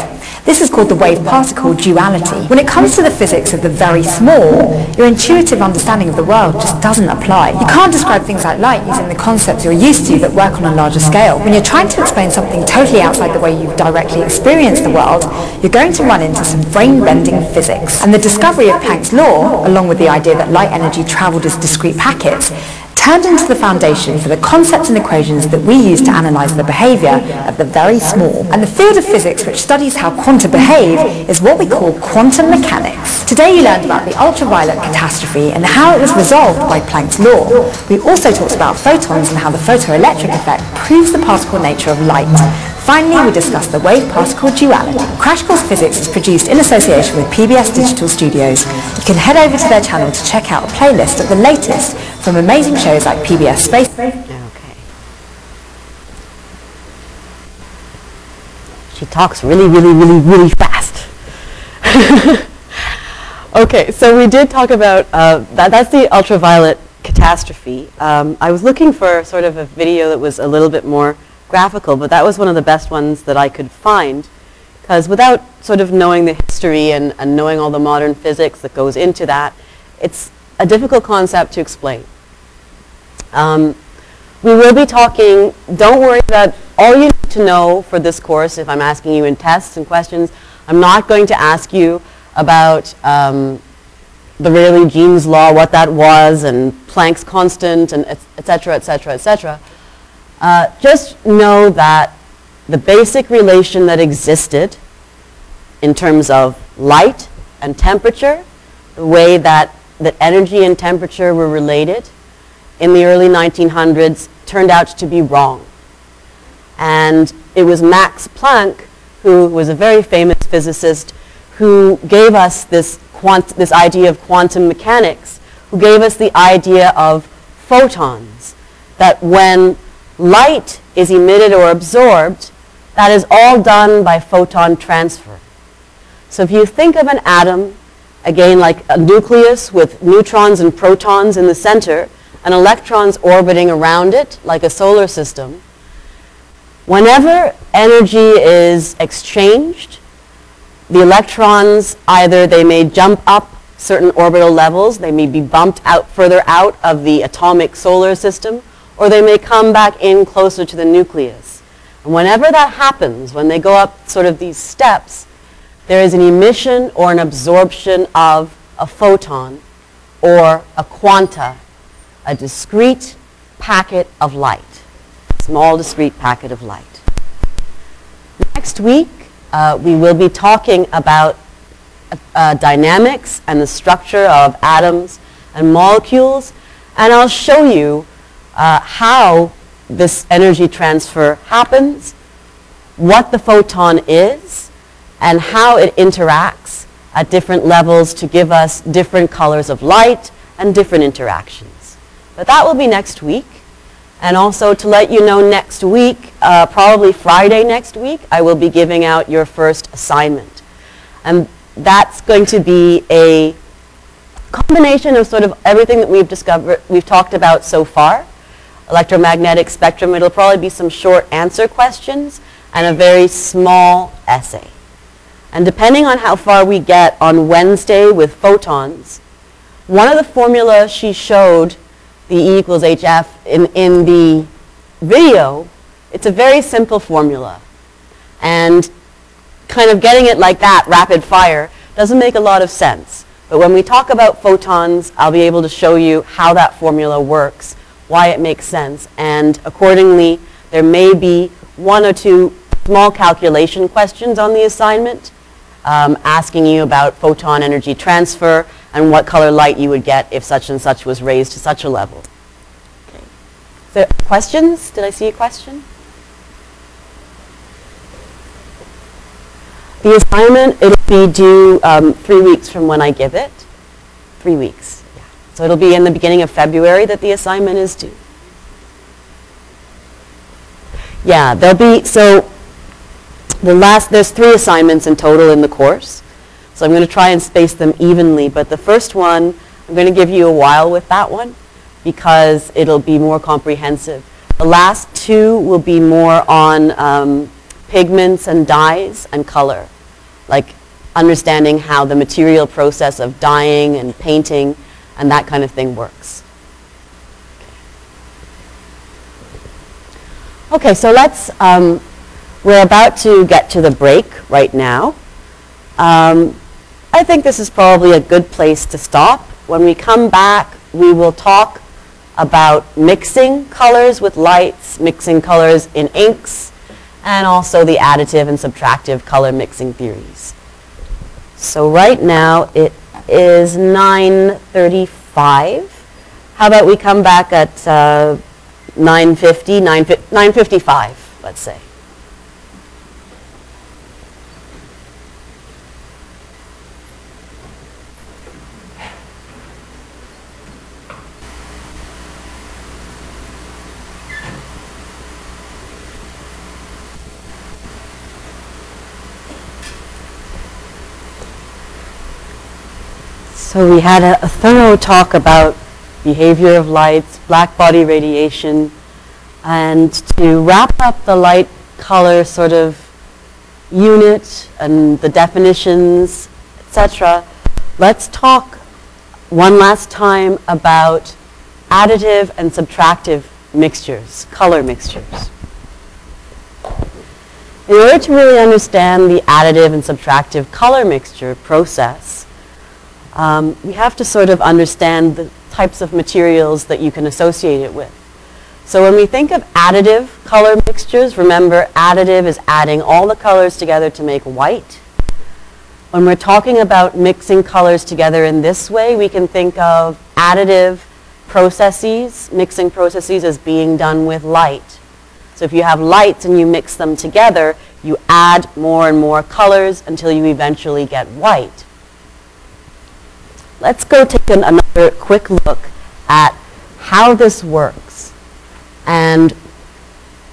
This is called the wave-particle duality. When it comes to the physics of the very small, your intuitive understanding of the world just doesn't apply. You can't describe things like light using the concepts you're used to that work on a larger scale. When you're trying to explain something totally outside the way you've directly experienced the world, you're going to run into some brain-bending physics. And the discovery of Planck's law, along with the idea that light energy traveled as discrete packets, turned into the foundation for the concepts and equations that we use to analyse the behaviour of the very small. And the field of physics which studies how quanta behave is what we call quantum mechanics. Today you learned about the ultraviolet catastrophe and how it was resolved by Planck's law. We also talked about photons and how the photoelectric effect proves the particle nature of light. Finally, we discussed the wave-particle duality. Crash Course Physics is produced in association with P B S Digital Studios. You can head over to their channel to check out a playlist of the latest from amazing shows like P B S Space. Okay. She talks really, really, really, really fast. Okay, so we did talk about, uh, that, that's the ultraviolet catastrophe. Um, I was looking for sort of a video that was a little bit more graphical, but that was one of the best ones that I could find, because without sort of knowing the history and, and knowing all the modern physics that goes into that, it's a difficult concept to explain. Um, we will be talking, don't worry about all you need to know for this course. If I'm asking you in tests and questions, I'm not going to ask you about um, the Rayleigh-Jeans law, what that was, and Planck's constant, and et cetera, et cetera, et cetera. Uh, just know that the basic relation that existed in terms of light and temperature, the way that, that energy and temperature were related in the early nineteen hundreds turned out to be wrong. And it was Max Planck, who was a very famous physicist, who gave us this, quant this idea of quantum mechanics, who gave us the idea of photons, that when light is emitted or absorbed, that is all done by photon transfer. So if you think of an atom again like a nucleus with neutrons and protons in the center and electrons orbiting around it like a solar system. Whenever energy is exchanged, the electrons, either they may jump up certain orbital levels, they may be bumped out further out of the atomic solar system, or they may come back in closer to the nucleus. And whenever that happens, when they go up sort of these steps, there is an emission or an absorption of a photon or a quanta, a discrete packet of light, small discrete packet of light. Next week, uh, we will be talking about Uh, dynamics and the structure of atoms and molecules, and I'll show you uh, how this energy transfer happens, what the photon is, and how it interacts at different levels to give us different colors of light and different interactions. But that will be next week, and also to let you know next week, uh, probably Friday next week, I will be giving out your first assignment. And that's going to be a combination of sort of everything that we've discovered, we've talked about so far. Electromagnetic spectrum, it'll probably be some short answer questions and a very small essay. And depending on how far we get on Wednesday with photons, one of the formula she showed, the E equals H F, in, in the video, it's a very simple formula. And kind of getting it like that, rapid fire, doesn't make a lot of sense. But when we talk about photons, I'll be able to show you how that formula works, why it makes sense, and accordingly, there may be one or two small calculation questions on the assignment, um, asking you about photon energy transfer and what color light you would get if such and such was raised to such a level. Okay. So, questions? Did I see a question? The assignment, it'll be due um, three weeks from when I give it. Three weeks, yeah. So it'll be in the beginning of February that the assignment is due. Yeah, there'll be, so the last, there's three assignments in total in the course. So I'm going to try and space them evenly, but the first one, I'm going to give you a while with that one because it'll be more comprehensive. The last two will be more on um, pigments and dyes and color, like understanding how the material process of dyeing and painting and that kind of thing works. Okay, so let's, um, we're about to get to the break right now. Um, I think this is probably a good place to stop. When we come back, we will talk about mixing colors with lights, mixing colors in inks, and also the additive and subtractive color mixing theories. So right now it is nine thirty-five. How about we come back at uh, nine fifty, nine fifty-five, let's say. So we had a, a thorough talk about behavior of lights, black body radiation, and to wrap up the light color sort of unit and the definitions, et cetera, let's talk one last time about additive and subtractive mixtures, color mixtures. In order to really understand the additive and subtractive color mixture process, Um, we have to sort of understand the types of materials that you can associate it with. So when we think of additive color mixtures, remember additive is adding all the colors together to make white. When we're talking about mixing colors together in this way, we can think of additive processes, mixing processes as being done with light. So if you have lights and you mix them together, you add more and more colors until you eventually get white. Let's go take an, another quick look at how this works and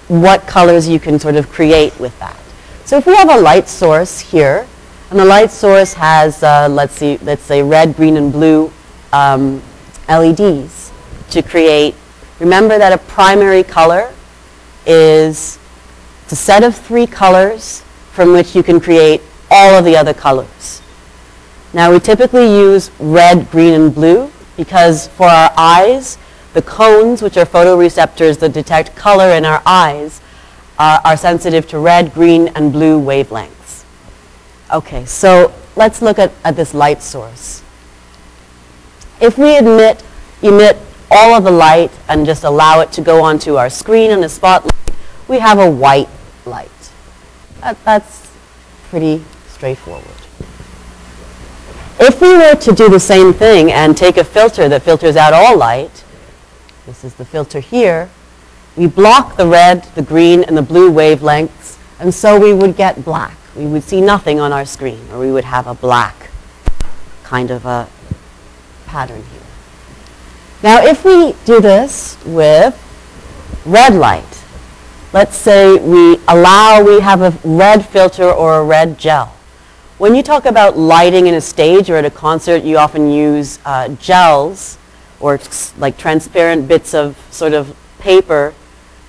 what colors you can sort of create with that. So if we have a light source here, And the light source has, uh, let's see, let's say red, green, and blue um, L E Ds to create. Remember that a primary color is a set of three colors from which you can create all of the other colors. Now we typically use red, green, and blue because for our eyes, the cones, which are photoreceptors that detect color in our eyes, uh, are sensitive to red, green, and blue wavelengths. Okay, so let's look at, at this light source. If we emit, emit all of the light and just allow it to go onto our screen and a spotlight, we have a white light. That, that's pretty straightforward. If we were to do the same thing and take a filter that filters out all light, this is the filter here, we block the red, the green, and the blue wavelengths, and so we would get black. We would see nothing on our screen, or we would have a black kind of a pattern here. Now, if we do this with red light, let's say we allow, we have a red filter or a red gel. When you talk about lighting in a stage or at a concert, you often use uh, gels or like transparent bits of sort of paper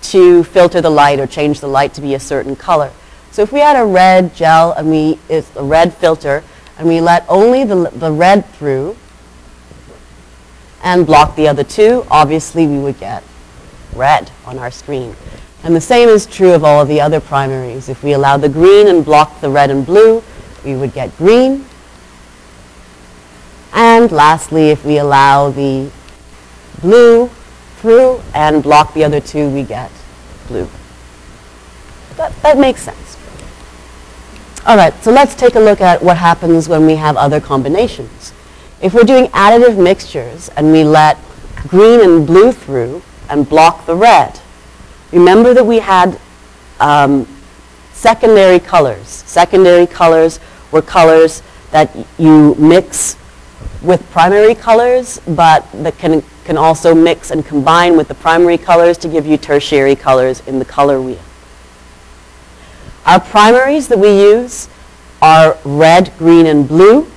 to filter the light or change the light to be a certain color. So if we had a red gel and we, it's a red filter, and we let only the, the red through and block the other two, obviously we would get red on our screen. And the same is true of all of the other primaries. If we allow the green and block the red and blue, we would get green. And lastly, if we allow the blue through and block the other two, we get blue. That, that makes sense. All right, so let's take a look at what happens when we have other combinations. If we're doing additive mixtures and we let green and blue through and block the red, remember that we had um, secondary colors. Secondary colors were colors that you mix with primary colors, but that can, can also mix and combine with the primary colors to give you tertiary colors in the color wheel. Our primaries that we use are red, green, and blue,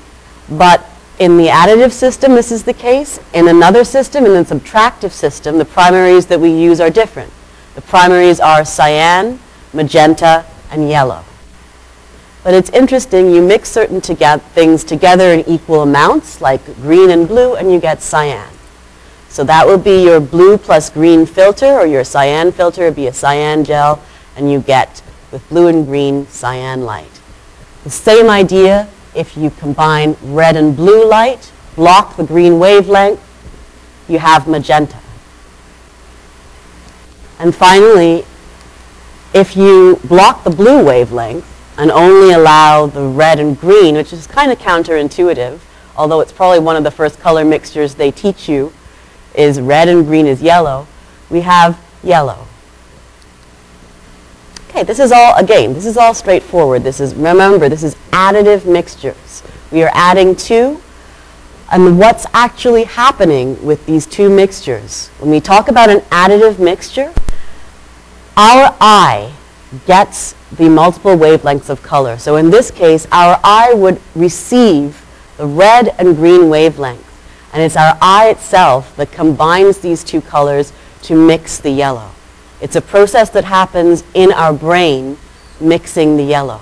but in the additive system, this is the case. In another system, in the subtractive system, the primaries that we use are different. The primaries are cyan, magenta, and yellow. But it's interesting, you mix certain toge- things together in equal amounts, like green and blue, and you get cyan. So that would be your blue plus green filter, or your cyan filter would be a cyan gel, and you get, with blue and green, cyan light. The same idea if you combine red and blue light, block the green wavelength, you have magenta. And finally, if you block the blue wavelength and only allow the red and green, which is kind of counterintuitive, although it's probably one of the first color mixtures they teach you, is red and green is yellow, we have yellow. Okay, this is all, again, this is all straightforward. This is, remember, this is additive mixtures. We are adding two. And what's actually happening with these two mixtures? When we talk about an additive mixture, our eye gets the multiple wavelengths of color. So in this case, our eye would receive the red and green wavelength. And it's our eye itself that combines these two colors to mix the yellow. It's a process that happens in our brain, mixing the yellow.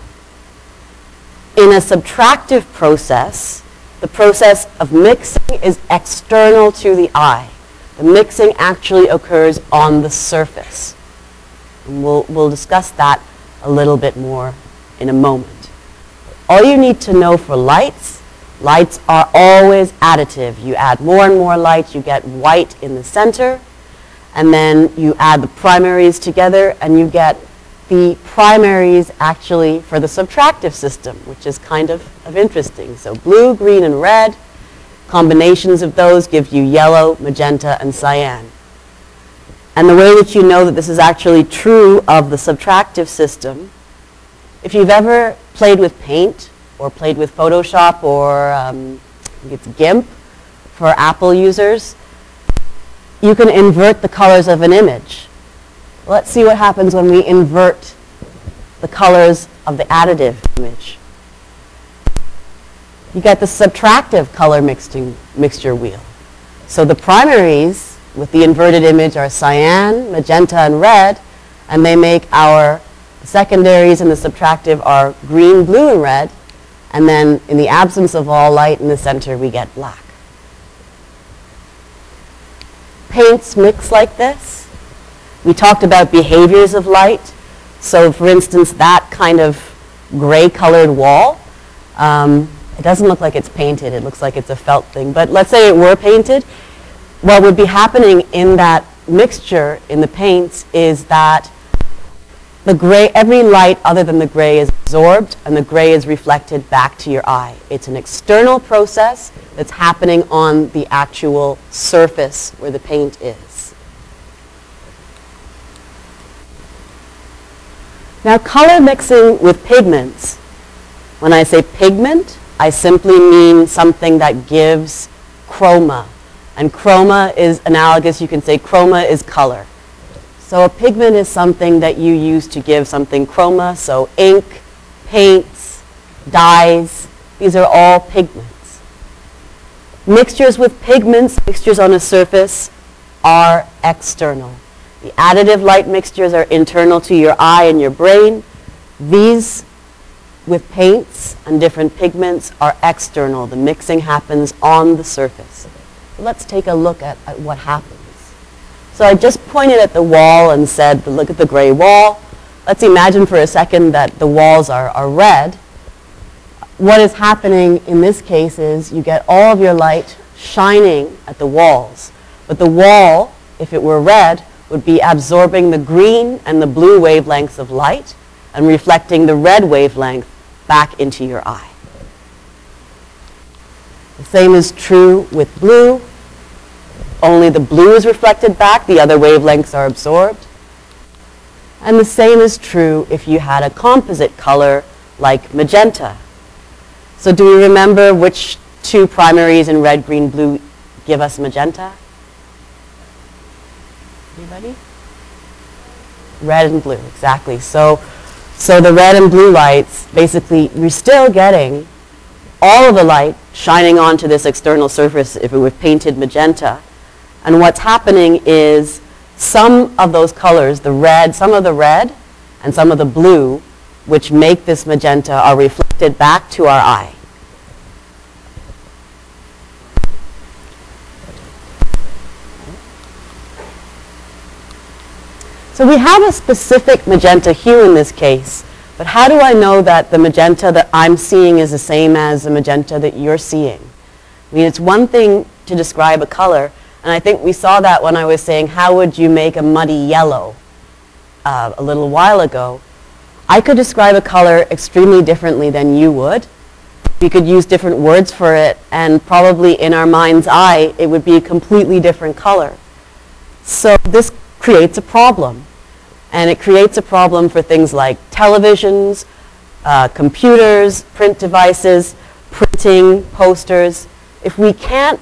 In a subtractive process, the process of mixing is external to the eye. The mixing actually occurs on the surface. And we'll, we'll discuss that a little bit more in a moment. All you need to know for lights, lights are always additive. You add more and more light, you get white in the center, and then you add the primaries together, and you get the primaries actually for the subtractive system, which is kind of, of interesting. So blue, green, and red, combinations of those give you yellow, magenta, and cyan. And the way that you know that this is actually true of the subtractive system, if you've ever played with paint or played with Photoshop or um, I think it's GIMP for Apple users, you can invert the colors of an image. Let's see what happens when we invert the colors of the additive image. You got the subtractive color mixing, mixture wheel. So the primaries with the inverted image are cyan, magenta, and red, and they make our secondaries, and the subtractive are green, blue, and red, and then in the absence of all light in the center, we get black. Paints mix like this. We talked about behaviors of light. So for instance, that kind of gray-colored wall, um, it doesn't look like it's painted. It looks like it's a felt thing. But let's say it were painted. What would be happening in that mixture in the paints is that the gray, every light other than the gray is absorbed, and the gray is reflected back to your eye. It's an external process that's happening on the actual surface where the paint is. Now, color mixing with pigments. When I say pigment, I simply mean something that gives chroma. And chroma is analogous. You can say chroma is color. So a pigment is something that you use to give something chroma. So ink, paints, dyes, these are all pigments. Mixtures with pigments, mixtures on a surface, are external. The additive light mixtures are internal to your eye and your brain. These with paints and different pigments are external. The mixing happens on the surface. Let's take a look at, at what happens. So I just pointed at the wall and said, look at the gray wall. Let's imagine for a second that the walls are, are red. What is happening in this case is you get all of your light shining at the walls. But the wall, if it were red, would be absorbing the green and the blue wavelengths of light and reflecting the red wavelength back into your eye. The same is true with blue. Only the blue is reflected back, the other wavelengths are absorbed. And the same is true if you had a composite color like magenta. So do we remember which two primaries in red, green, blue give us magenta? Anybody? Red and blue, exactly. So, so the red and blue lights, basically, you're still getting all of the light shining onto this external surface if it were painted magenta. And what's happening is some of those colors, the red, some of the red and some of the blue, which make this magenta, are reflected back to our eye. So we have a specific magenta hue in this case, but how do I know that the magenta that I'm seeing is the same as the magenta that you're seeing? I mean, it's one thing to describe a color, and I think we saw that when I was saying, how would you make a muddy yellow uh, a little while ago? I could describe a color extremely differently than you would. We could use different words for it, and probably in our mind's eye, it would be a completely different color. So this creates a problem. And it creates a problem for things like televisions, uh, computers, print devices, printing, posters. If we can't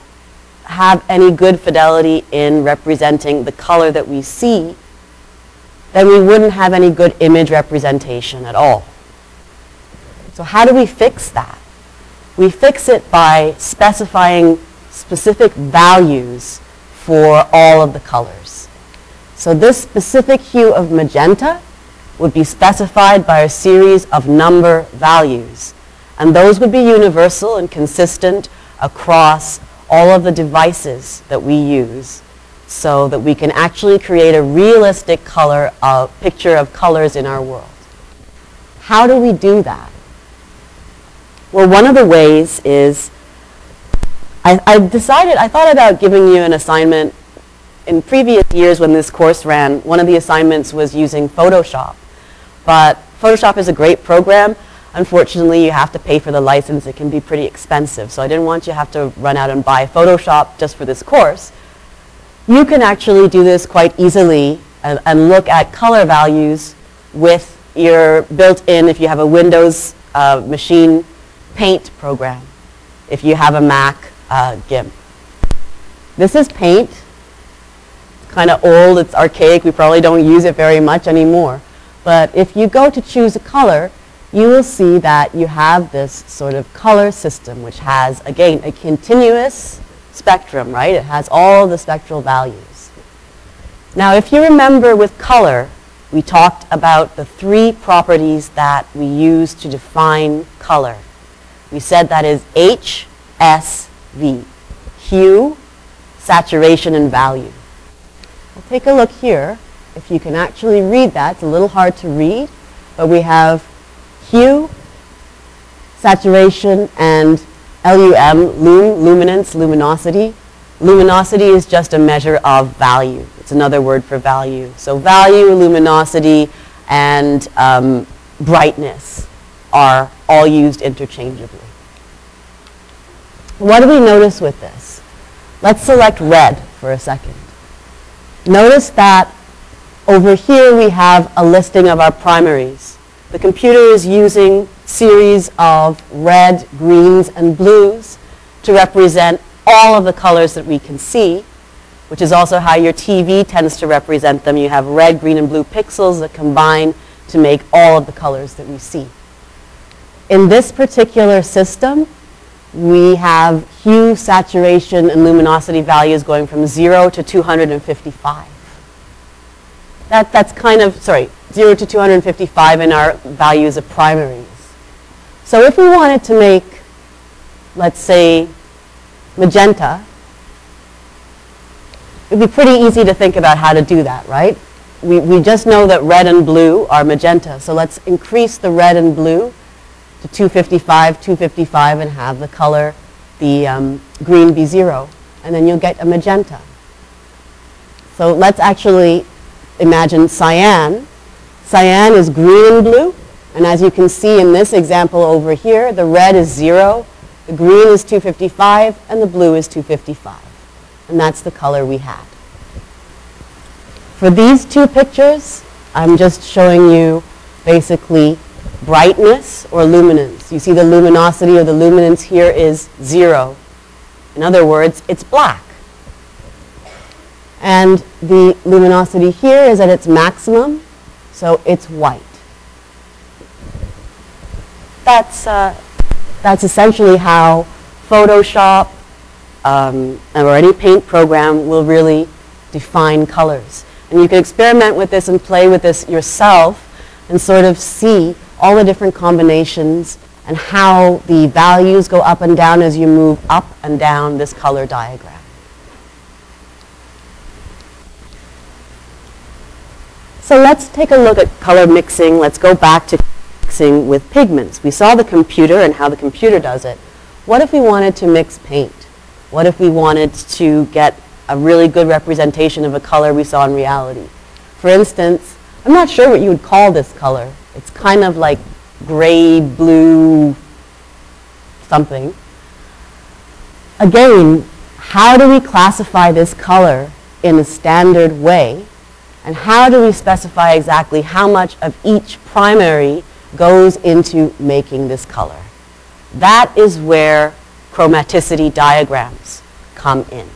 have any good fidelity in representing the color that we see, then we wouldn't have any good image representation at all. So how do we fix that? We fix it by specifying specific values for all of the colors. So this specific hue of magenta would be specified by a series of number values. And those would be universal and consistent across all of the devices that we use, so that we can actually create a realistic color, uh, picture of colors in our world. How do we do that? Well, one of the ways is, I, I decided, I thought about giving you an assignment. In previous years when this course ran, one of the assignments was using Photoshop. But Photoshop is a great program. Unfortunately, you have to pay for the license. It can be pretty expensive. So I didn't want you to have to run out and buy Photoshop just for this course. You can actually do this quite easily and, and look at color values with your built-in, if you have a Windows uh, machine, Paint program. If you have a Mac, uh, GIMP. This is Paint. It's kind of old. It's archaic. We probably don't use it very much anymore. But if you go to choose a color, you will see that you have this sort of color system, which has, again, a continuous spectrum, right? It has all the spectral values. Now, if you remember with color, we talked about the three properties that we use to define color. We said that is H, S, V. Hue, saturation, and value. We'll take a look here. If you can actually read that, it's a little hard to read, but we have hue, saturation, and L U M, lum, luminance, luminosity. Luminosity is just a measure of value. It's another word for value. So value, luminosity, and um, brightness are all used interchangeably. What do we notice with this? Let's select red for a second. Notice that over here we have a listing of our primaries. The computer is using series of red, greens, and blues to represent all of the colors that we can see, which is also how your T V tends to represent them. You have red, green, and blue pixels that combine to make all of the colors that we see. In this particular system, we have hue, saturation, and luminosity values going from zero to two hundred fifty-five. That, that's kind of, sorry, zero to two hundred fifty-five in our values of primaries. So if we wanted to make, let's say, magenta, it would be pretty easy to think about how to do that, right? We, we just know that red and blue are magenta, so let's increase the red and blue to two fifty-five, two fifty-five, and have the color, the um, green be zero, and then you'll get a magenta. So let's actually imagine cyan. Cyan is green and blue, and as you can see in this example over here, the red is zero, the green is two fifty-five, and the blue is two fifty-five. And that's the color we had. For these two pictures, I'm just showing you basically brightness or luminance. You see the luminosity or the luminance here is zero. In other words, it's black. And the luminosity here is at its maximum, so it's white. That's, uh, that's essentially how Photoshop um, or any paint program will really define colors. And you can experiment with this and play with this yourself and sort of see all the different combinations and how the values go up and down as you move up and down this color diagram. So let's take a look at color mixing. Let's go back to mixing with pigments. We saw the computer and how the computer does it. What if we wanted to mix paint? What if we wanted to get a really good representation of a color we saw in reality? For instance, I'm not sure what you would call this color. It's kind of like gray, blue, something. Again, how do we classify this color in a standard way? And how do we specify exactly how much of each primary goes into making this color? That is where chromaticity diagrams come in.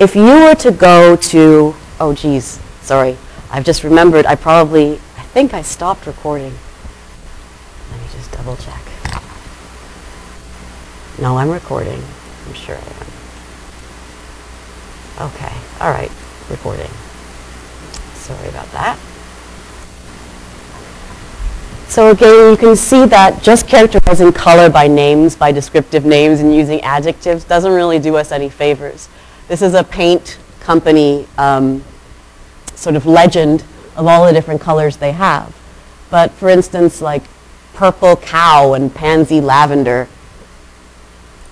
If you were to go to, oh geez, sorry, I've just remembered I probably, I think I stopped recording. Let me just double check. No, I'm recording, I'm sure I am. Okay, all right, recording. Sorry about that. So again, you can see that just characterizing color by names, by descriptive names, and using adjectives doesn't really do us any favors. This is a paint company um, sort of legend of all the different colors they have. But for instance, like purple cow and pansy lavender,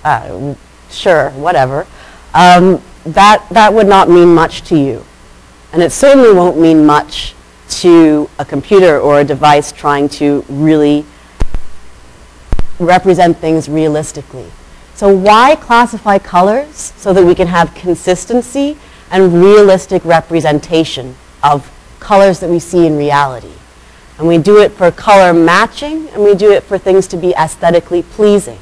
uh, sure, whatever. Um, That, that would not mean much to you. And it certainly won't mean much to a computer or a device trying to really represent things realistically. So why classify colors? So that we can have consistency and realistic representation of colors that we see in reality. And we do it for color matching, and we do it for things to be aesthetically pleasing.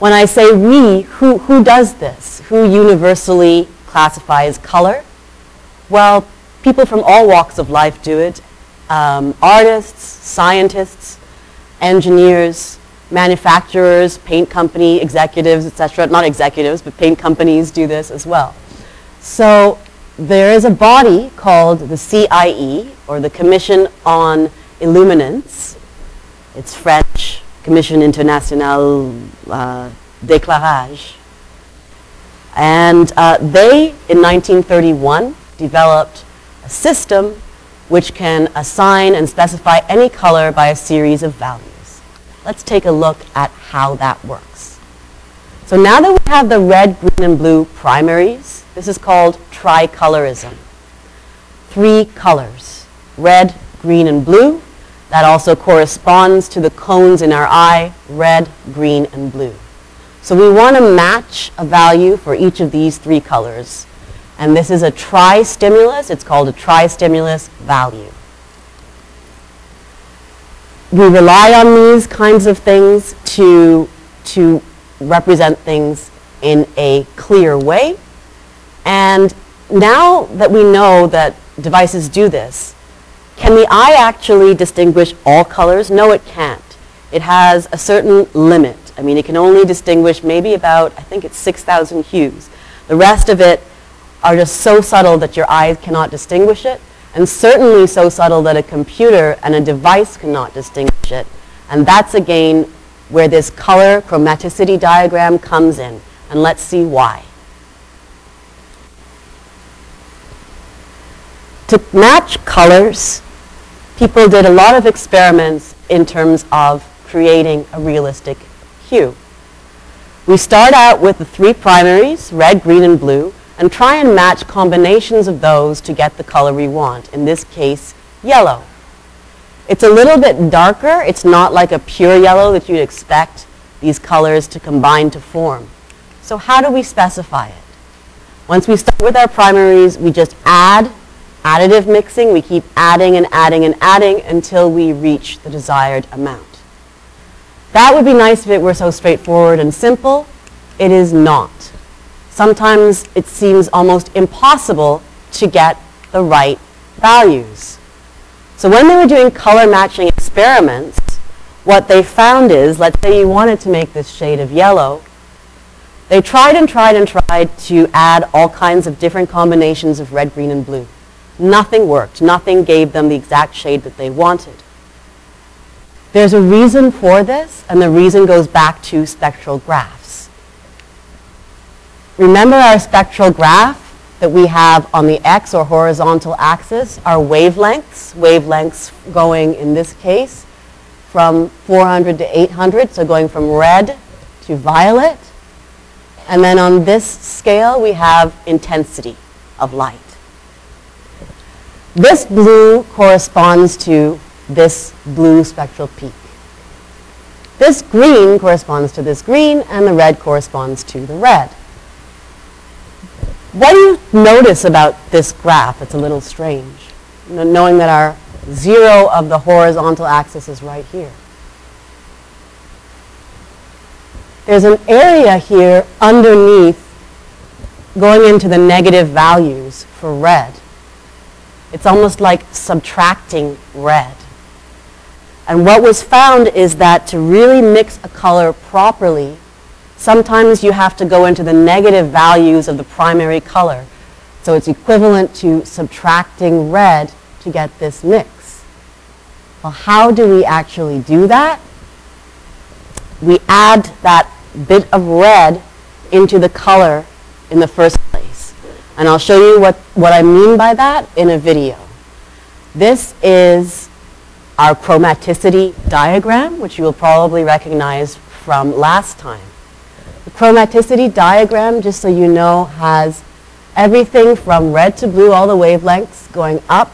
When I say we, who, who does this? Who universally classifies color? Well, people from all walks of life do it, um, artists, scientists, engineers, manufacturers, paint company executives, et cetera. Not executives, but paint companies do this as well. So there is a body called the C I E, or the Commission on Illuminance. It's French, Commission Internationale uh, d'Éclairage. And uh, they, in nineteen thirty-one, developed a system which can assign and specify any color by a series of values. Let's take a look at how that works. So now that we have the red, green, and blue primaries, this is called tricolorism. Three colors, red, green, and blue. That also corresponds to the cones in our eye, red, green, and blue. So we want to match a value for each of these three colors. And this is a tri-stimulus. It's called a tri-stimulus value. We rely on these kinds of things to, to represent things in a clear way. And now that we know that devices do this, can the eye actually distinguish all colors? No, it can't. It has a certain limit. I mean, it can only distinguish maybe about, I think it's six thousand hues. The rest of it are just so subtle that your eyes cannot distinguish it, and certainly so subtle that a computer and a device cannot distinguish it. And that's, again, where this color chromaticity diagram comes in. And let's see why. To match colors, people did a lot of experiments in terms of creating a realistic hue. We start out with the three primaries, red, green, and blue, and try and match combinations of those to get the color we want, in this case, yellow. It's a little bit darker. It's not like a pure yellow that you'd expect these colors to combine to form. So how do we specify it? Once we start with our primaries, we just add additive mixing. We keep adding and adding and adding until we reach the desired amount. That would be nice if it were so straightforward and simple. It is not. Sometimes it seems almost impossible to get the right values. So when they were doing color matching experiments, what they found is, let's say you wanted to make this shade of yellow, they tried and tried and tried to add all kinds of different combinations of red, green, and blue. Nothing worked. Nothing gave them the exact shade that they wanted. There's a reason for this, and the reason goes back to spectral graphs. Remember our spectral graph that we have on the x or horizontal axis, our wavelengths, wavelengths going in this case from four hundred to eight hundred, so going from red to violet. And then on this scale, we have intensity of light. This blue corresponds to this blue spectral peak. This green corresponds to this green, and the red corresponds to the red. What do you notice about this graph? It's a little strange, knowing that our zero of the horizontal axis is right here. There's an area here underneath going into the negative values for red. It's almost like subtracting red. And what was found is that to really mix a color properly, sometimes you have to go into the negative values of the primary color. So it's equivalent to subtracting red to get this mix. Well, how do we actually do that? We add that bit of red into the color in the first place. And I'll show you what, what I mean by that in a video. This is our chromaticity diagram, which you will probably recognize from last time. The chromaticity diagram, just so you know, has everything from red to blue, all the wavelengths going up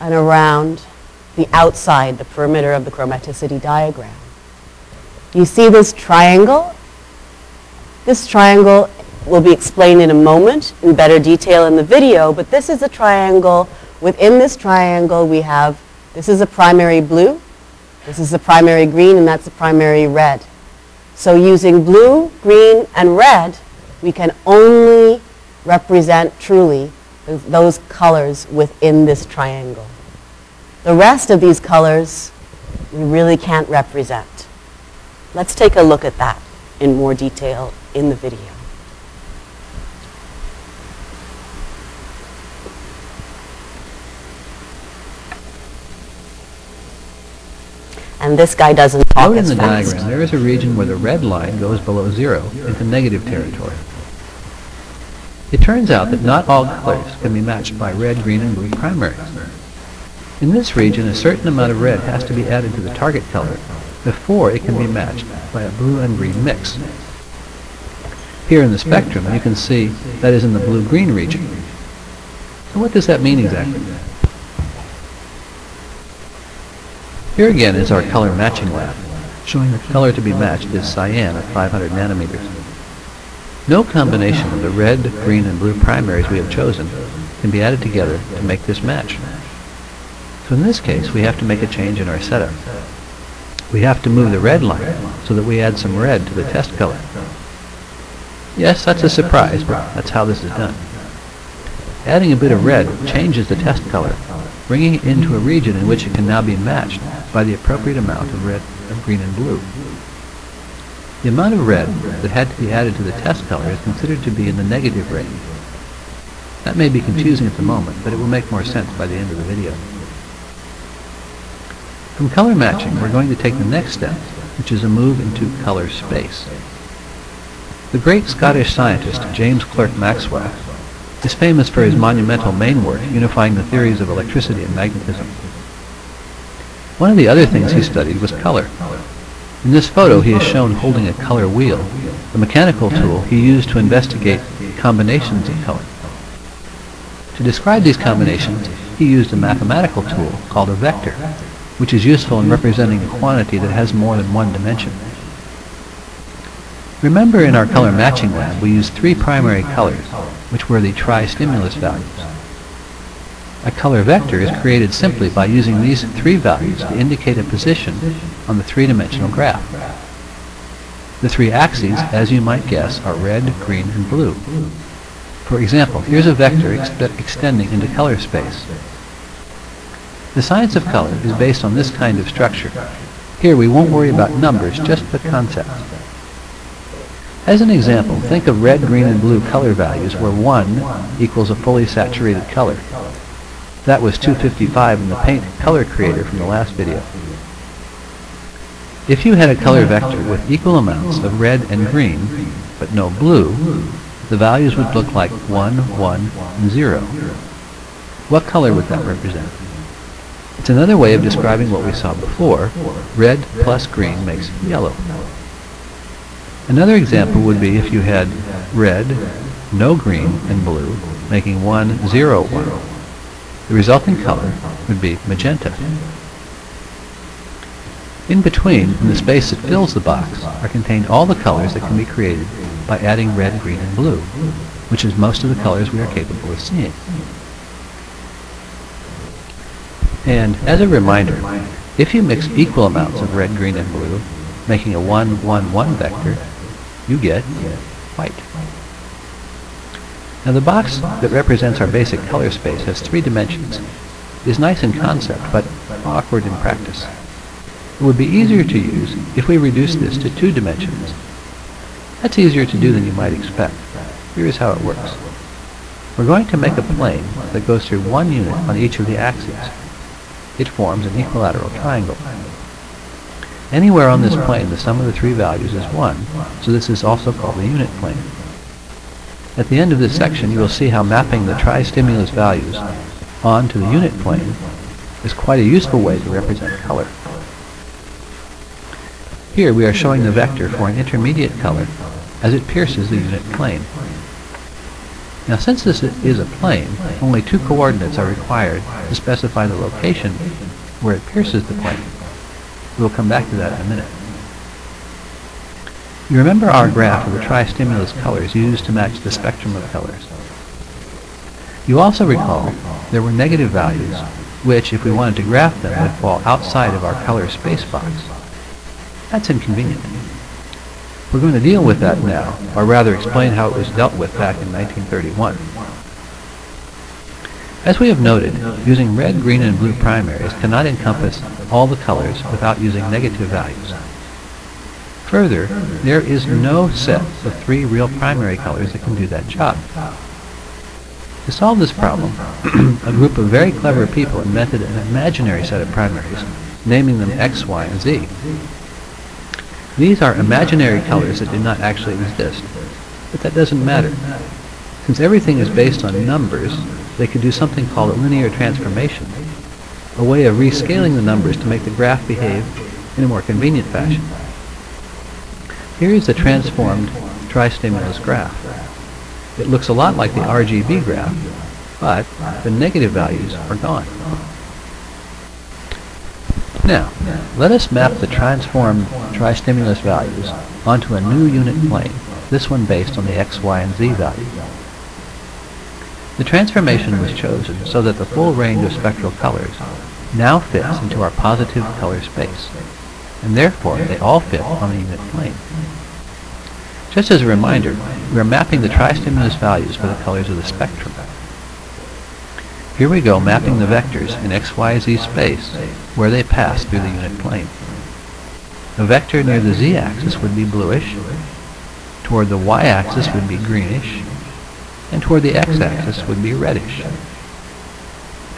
and around the outside, the perimeter of the chromaticity diagram. You see this triangle? This triangle will be explained in a moment in better detail in the video, but this is a triangle. Within this triangle, we have, this is a primary blue, this is the primary green, and that's the primary red. So using blue, green, and red, we can only represent truly those colors within this triangle. The rest of these colors we really can't represent. Let's take a look at that in more detail in the video. And this guy doesn't talk as fast. Note in the diagram, there is a region where the red line goes below zero into negative territory. It turns out that not all colors can be matched by red, green, and blue primaries. In this region, a certain amount of red has to be added to the target color before it can be matched by a blue and green mix. Here in the spectrum, you can see that is in the blue-green region. So what does that mean exactly? Here again is our color matching lab, showing the color to be matched is cyan at five hundred nanometers. No combination of the red, green, and blue primaries we have chosen can be added together to make this match. So in this case, we have to make a change in our setup. We have to move the red line so that we add some red to the test color. Yes, that's a surprise, but that's how this is done. Adding a bit of red changes the test color, bringing it into a region in which it can now be matched by the appropriate amount of red, green, and blue. The amount of red that had to be added to the test color is considered to be in the negative range. That may be confusing at the moment, but it will make more sense by the end of the video. From color matching, we're going to take the next step, which is a move into color space. The great Scottish scientist James Clerk Maxwell is famous for his monumental main work unifying the theories of electricity and magnetism. One of the other things he studied was color. In this photo, he is shown holding a color wheel, the mechanical tool he used to investigate combinations of color. To describe these combinations, he used a mathematical tool called a vector, which is useful in representing a quantity that has more than one dimension. Remember, in our color matching lab, we used three primary colors, which were the tri-stimulus values. A color vector is created simply by using these three values to indicate a position on the three-dimensional graph. The three axes, as you might guess, are red, green, and blue. For example, here's a vector ex extending into color space. The science of color is based on this kind of structure. Here we won't worry about numbers, just the concept. As an example, think of red, green, and blue color values where one equals a fully saturated color. That was two fifty-five in the paint color creator from the last video. If you had a color vector with equal amounts of red and green, but no blue, the values would look like one, one, and zero. What color would that represent? It's another way of describing what we saw before. Red plus green makes yellow. Another example would be if you had red, no green, and blue, making one, zero, one. The resulting color would be magenta. In between, in the space that fills the box, are contained all the colors that can be created by adding red, green, and blue, which is most of the colors we are capable of seeing. And as a reminder, if you mix equal amounts of red, green, and blue, making a one, one, one vector, you get white. Now the box that represents our basic color space has three dimensions. It is nice in concept, but awkward in practice. It would be easier to use if we reduced this to two dimensions. That's easier to do than you might expect. Here is how it works. We're going to make a plane that goes through one unit on each of the axes. It forms an equilateral triangle. Anywhere on this plane, the sum of the three values is one, so this is also called the unit plane. At the end of this section, you will see how mapping the tri-stimulus values onto the unit plane is quite a useful way to represent color. Here we are showing the vector for an intermediate color as it pierces the unit plane. Now, since this is a plane, only two coordinates are required to specify the location where it pierces the plane. We'll come back to that in a minute. You remember our graph of the tri-stimulus colors used to match the spectrum of colors. You also recall there were negative values, which, if we wanted to graph them, would fall outside of our color space box. That's inconvenient. We're going to deal with that now, or rather explain how it was dealt with back in nineteen thirty-one. As we have noted, using red, green, and blue primaries cannot encompass all the colors without using negative values. Further, there is no set of three real primary colors that can do that job. To solve this problem, a group of very clever people invented an imaginary set of primaries, naming them X, Y, and Z. These are imaginary colors that do not actually exist, but that doesn't matter. Since everything is based on numbers, they could do something called a linear transformation, a way of rescaling the numbers to make the graph behave in a more convenient fashion. Here is the transformed tristimulus graph. It looks a lot like the R G B graph, but the negative values are gone. Now, let us map the transformed tristimulus values onto a new unit plane, this one based on the X, Y, and Z value. The transformation was chosen so that the full range of spectral colors now fits into our positive color space, and therefore they all fit on the unit plane. Just as a reminder, we are mapping the tristimulus values for the colors of the spectrum. Here we go, mapping the vectors in X, Y, Z space where they pass through the unit plane. The vector near the Z axis would be bluish, toward the Y axis would be greenish, and toward the X axis would be reddish.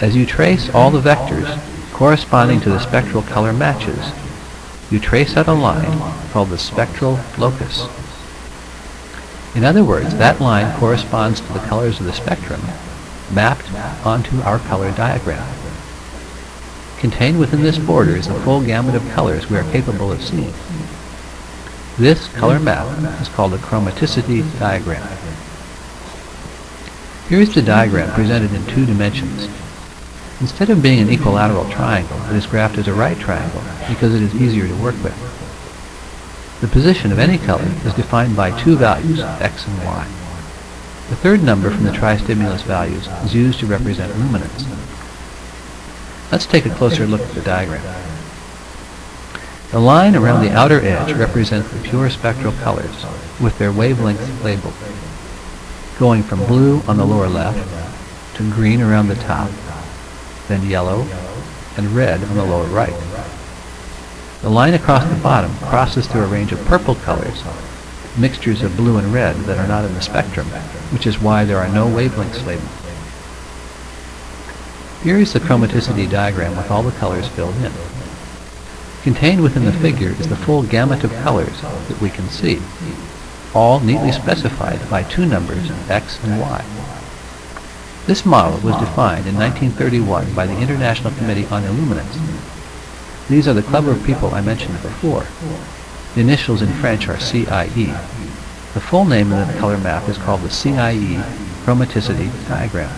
As you trace all the vectors corresponding to the spectral color matches, you trace out a line called the spectral locus. In other words, that line corresponds to the colors of the spectrum mapped onto our color diagram. Contained within this border is the full gamut of colors we are capable of seeing. This color map is called a chromaticity diagram. Here is the diagram presented in two dimensions. Instead of being an equilateral triangle, it is graphed as a right triangle because it is easier to work with. The position of any color is defined by two values, X and Y. The third number from the tristimulus values is used to represent luminance. Let's take a closer look at the diagram. The line around the outer edge represents the pure spectral colors with their wavelengths labeled, going from blue on the lower left to green around the top, then yellow and red on the lower right. The line across the bottom crosses through a range of purple colors, mixtures of blue and red that are not in the spectrum, which is why there are no wavelengths labeled. Here is the chromaticity diagram with all the colors filled in. Contained within the figure is the full gamut of colors that we can see, all neatly specified by two numbers, X and Y. This model was defined in nineteen thirty-one by the International Committee on Illuminance. These are the clever people I mentioned before. The initials in French are C I E. The full name of the color map is called the C I E Chromaticity Diagram.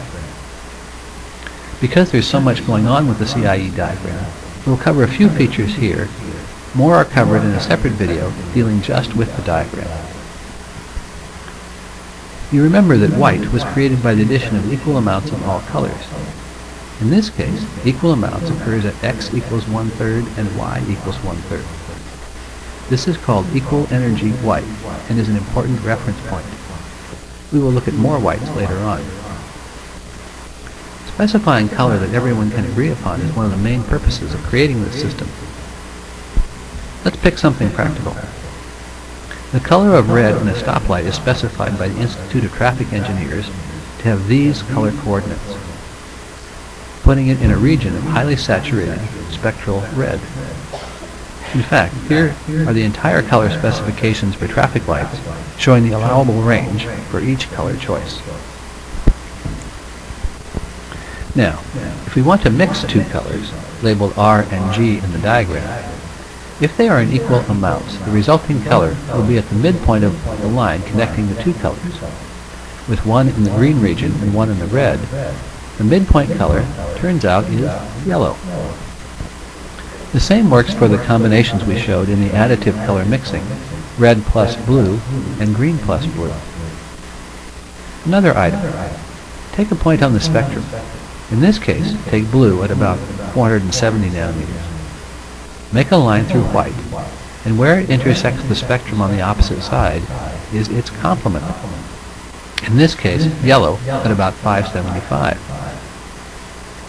Because there's so much going on with the C I E diagram, we'll cover a few features here. More are covered in a separate video dealing just with the diagram. You remember that white was created by the addition of equal amounts of all colors. In this case, equal amounts occurs at X equals one-third and Y equals one-third. This is called equal energy white and is an important reference point. We will look at more whites later on. Specifying color that everyone can agree upon is one of the main purposes of creating this system. Let's pick something practical. The color of red in a stoplight is specified by the Institute of Traffic Engineers to have these color coordinates, putting it in a region of highly saturated spectral red. In fact, here are the entire color specifications for traffic lights showing the allowable range for each color choice. Now, if we want to mix two colors, labeled R and G in the diagram, if they are in equal amounts, the resulting color will be at the midpoint of the line connecting the two colors, with one in the green region and one in the red. The midpoint color, turns out, is yellow. The same works for the combinations we showed in the additive color mixing, red plus blue and green plus blue. Another item. Take a point on the spectrum. In this case, take blue at about four hundred seventy nanometers. Make a line through white, and where it intersects the spectrum on the opposite side is its complement. In this case, yellow at about five seventy-five.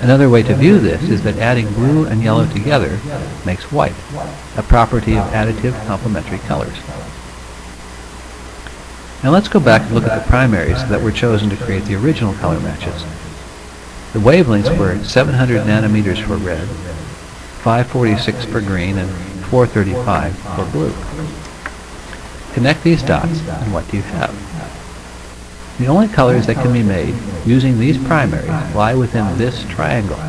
Another way to view this is that adding blue and yellow together makes white, a property of additive complementary colors. Now let's go back and look at the primaries that were chosen to create the original color matches. The wavelengths were seven hundred nanometers for red, five forty-six for green, and four thirty-five for blue. Connect these dots, and what do you have? The only colors that can be made using these primaries lie within this triangle.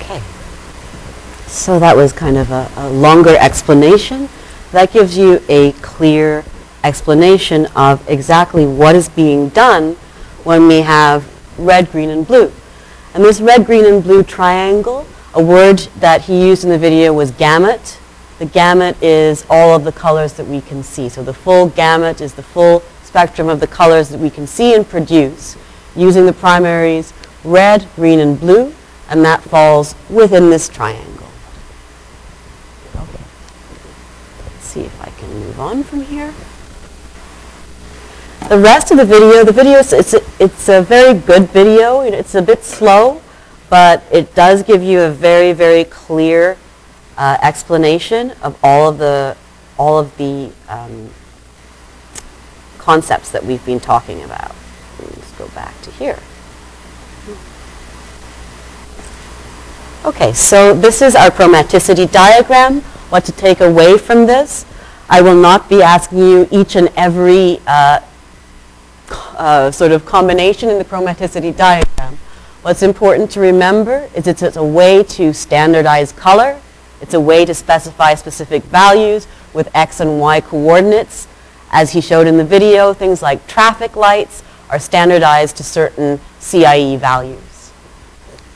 Okay. So that was kind of a, a longer explanation. That gives you a clear explanation of exactly what is being done when we have red, green, and blue. And this red, green, and blue triangle, a word that he used in the video was gamut. The gamut is all of the colors that we can see. So the full gamut is the full spectrum of the colors that we can see and produce using the primaries red, green, and blue, and that falls within this triangle. Okay. Let's see if I can move on from here. The rest of the video, the video, it's a, it's a very good video. It's a bit slow, but it does give you a very, very clear Uh, explanation of all of the all of the um, concepts that we've been talking about. Let's go back to here. Okay, so this is our chromaticity diagram. What to take away from this? I will not be asking you each and every uh, uh, sort of combination in the chromaticity diagram. What's important to remember is it's, it's a way to standardize color. It's a way to specify specific values with X and Y coordinates. As he showed in the video, things like traffic lights are standardized to certain C I E values.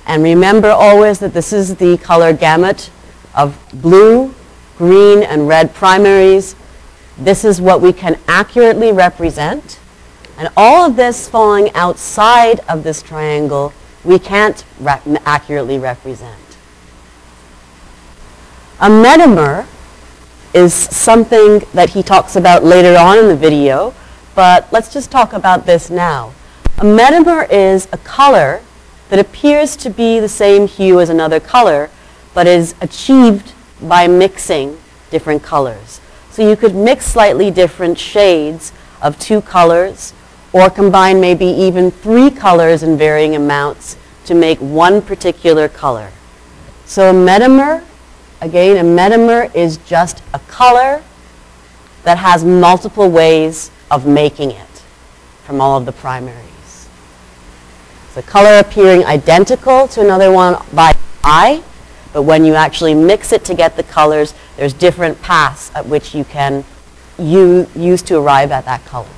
And remember always that this is the color gamut of blue, green, and red primaries. This is what we can accurately represent. And all of this falling outside of this triangle, we can't rep- accurately represent. A metamer is something that he talks about later on in the video, but let's just talk about this now. A metamer is a color that appears to be the same hue as another color, but is achieved by mixing different colors. So you could mix slightly different shades of two colors, or combine maybe even three colors in varying amounts to make one particular color. So a metamer Again, a metamer is just a color that has multiple ways of making it from all of the primaries. So color appearing identical to another one by eye, but when you actually mix it to get the colors, there's different paths at which you can u- use to arrive at that color.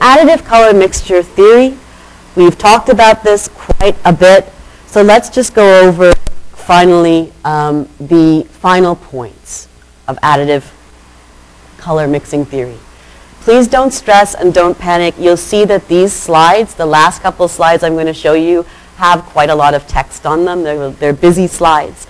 Additive color mixture theory. We've talked about this quite a bit. So let's just go over, finally, um, the final points of additive color mixing theory. Please don't stress and don't panic. You'll see that these slides, the last couple slides I'm going to show you, have quite a lot of text on them. They're, they're busy slides.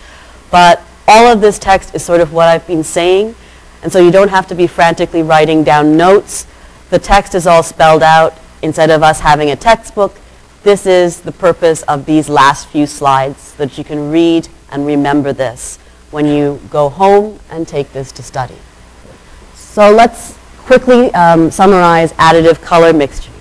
But all of this text is sort of what I've been saying, and so you don't have to be frantically writing down notes. The text is all spelled out instead of us having a textbook. This is the purpose of these last few slides, so that you can read and remember this when you go home and take this to study. So let's quickly um, summarize additive color mixture.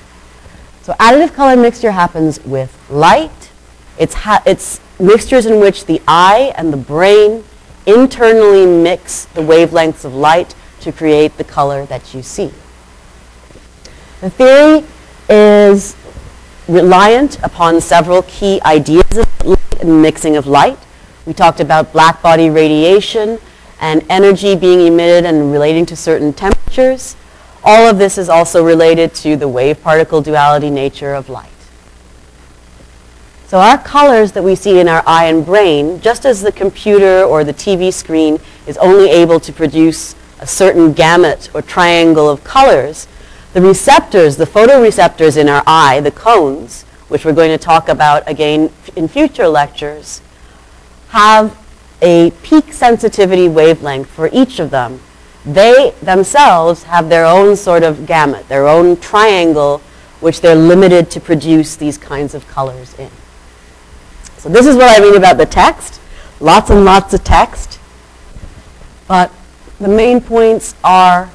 So additive color mixture happens with light. It's, ha it's mixtures in which the eye and the brain internally mix the wavelengths of light to create the color that you see. The theory is reliant upon several key ideas of light and mixing of light. We talked about black body radiation and energy being emitted and relating to certain temperatures. All of this is also related to the wave-particle duality nature of light. So our colors that we see in our eye and brain, just as the computer or the T V screen is only able to produce a certain gamut or triangle of colors, the receptors, the photoreceptors in our eye, the cones, which we're going to talk about again in future lectures, have a peak sensitivity wavelength for each of them. they themselves have their own sort of gamut, their own triangle, which they're limited to produce these kinds of colors in. So this is what I mean about the text. Lots and lots of text. But the main points are,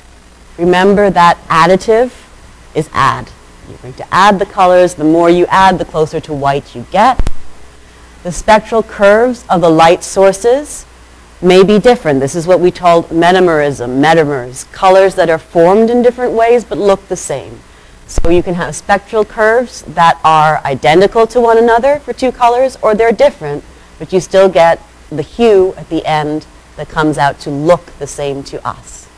remember that additive is add. You're going to add the colors. The more you add, the closer to white you get. The spectral curves of the light sources may be different. This is what we called metamerism, metamers, colors that are formed in different ways but look the same. So you can have spectral curves that are identical to one another for two colors, or they're different, but you still get the hue at the end that comes out to look the same to us.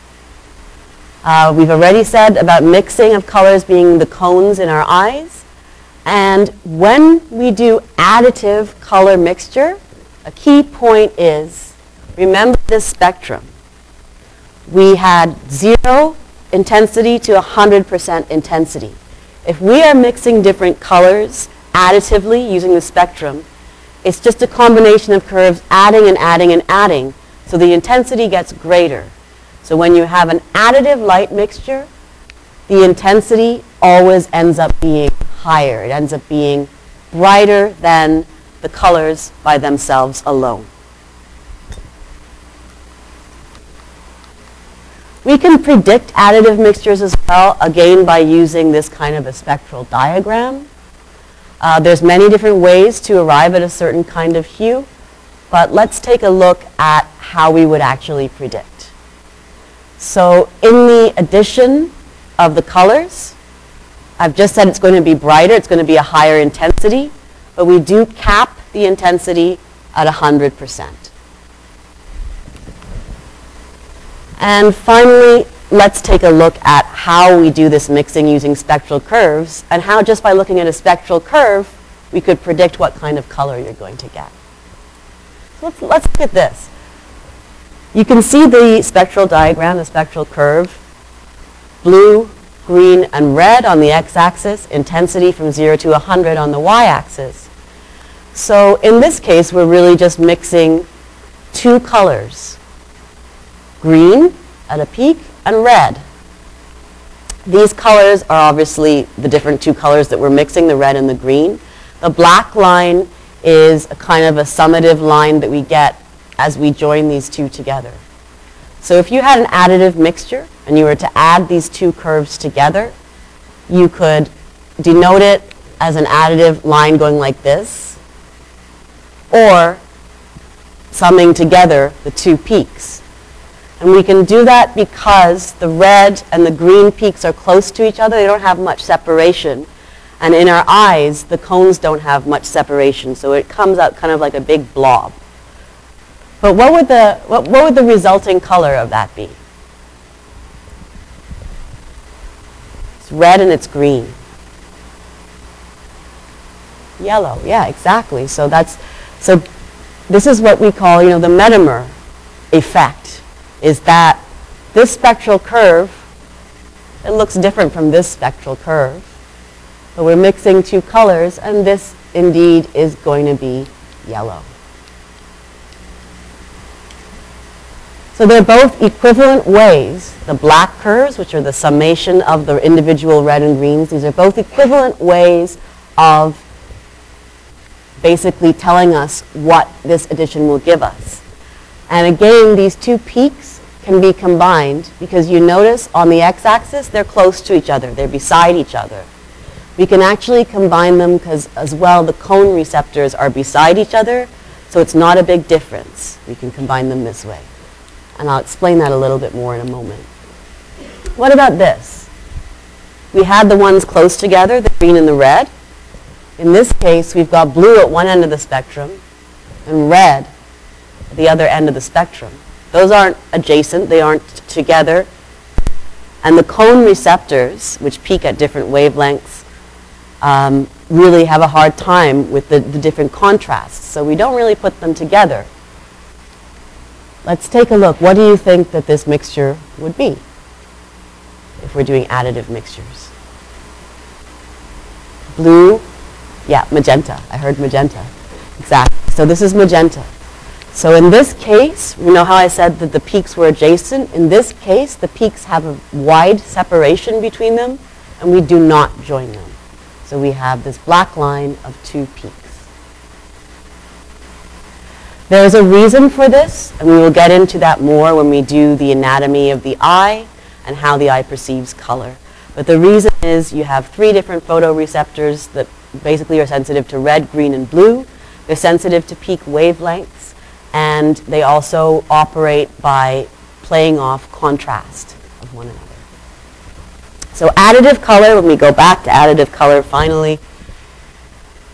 Uh, we've already said about mixing of colors being the cones in our eyes. And when we do additive color mixture, a key point is, remember this spectrum. We had zero intensity to one hundred percent intensity. If we are mixing different colors additively using the spectrum, it's just a combination of curves adding and adding and adding. So the intensity gets greater. So when you have an additive light mixture, the intensity always ends up being higher. It ends up being brighter than the colors by themselves alone. We can predict additive mixtures as well, again, by using this kind of a spectral diagram. Uh, there's many different ways to arrive at a certain kind of hue, but let's take a look at how we would actually predict. So in the addition of the colors, I've just said it's going to be brighter, it's going to be a higher intensity, but we do cap the intensity at one hundred percent. And finally, let's take a look at how we do this mixing using spectral curves, and how just by looking at a spectral curve, we could predict what kind of color you're going to get. So let's, let's look at this. You can see the spectral diagram, the spectral curve, blue, green, and red on the x-axis, intensity from zero to one hundred on the y-axis. So in this case, we're really just mixing two colors. Green at a peak, and red. These colors are obviously the different two colors that we're mixing, the red and the green. The black line is a kind of a summative line that we get as we join these two together. So if you had an additive mixture and you were to add these two curves together, you could denote it as an additive line going like this, or summing together the two peaks. And we can do that because the red and the green peaks are close to each other. They don't have much separation. And in our eyes, the cones don't have much separation. So it comes out kind of like a big blob. But what would the, what, what would the resulting color of that be? It's red and it's green. Yellow, yeah, exactly. So that's, so this is what we call, you know, the metamer effect. Is that this spectral curve, it looks different from this spectral curve. But we're mixing two colors, and this indeed is going to be yellow. So they're both equivalent ways. The black curves, which are the summation of the individual red and greens, these are both equivalent ways of basically telling us what this addition will give us. And again, these two peaks can be combined because you notice on the x-axis, they're close to each other. They're beside each other. We can actually combine them because, as well, the cone receptors are beside each other, so it's not a big difference. We can combine them this way. And I'll explain that a little bit more in a moment. What about this? We had the ones close together, the green and the red. In this case, we've got blue at one end of the spectrum and red the other end of the spectrum. Those aren't adjacent, they aren't together. And the cone receptors, which peak at different wavelengths, um, really have a hard time with the, the different contrasts. So we don't really put them together. Let's take a look. What do you think that this mixture would be if we're doing additive mixtures? Blue, yeah, magenta. I heard magenta. Exactly. So this is magenta. So in this case, you know how I said that the peaks were adjacent? In this case, the peaks have a wide separation between them, and we do not join them. So we have this black line of two peaks. There is a reason for this, and we will get into that more when we do the anatomy of the eye and how the eye perceives color. But the reason is you have three different photoreceptors that basically are sensitive to red, green, and blue. They're sensitive to peak wavelengths, and they also operate by playing off contrast of one another. So additive color, when we go back to additive color finally,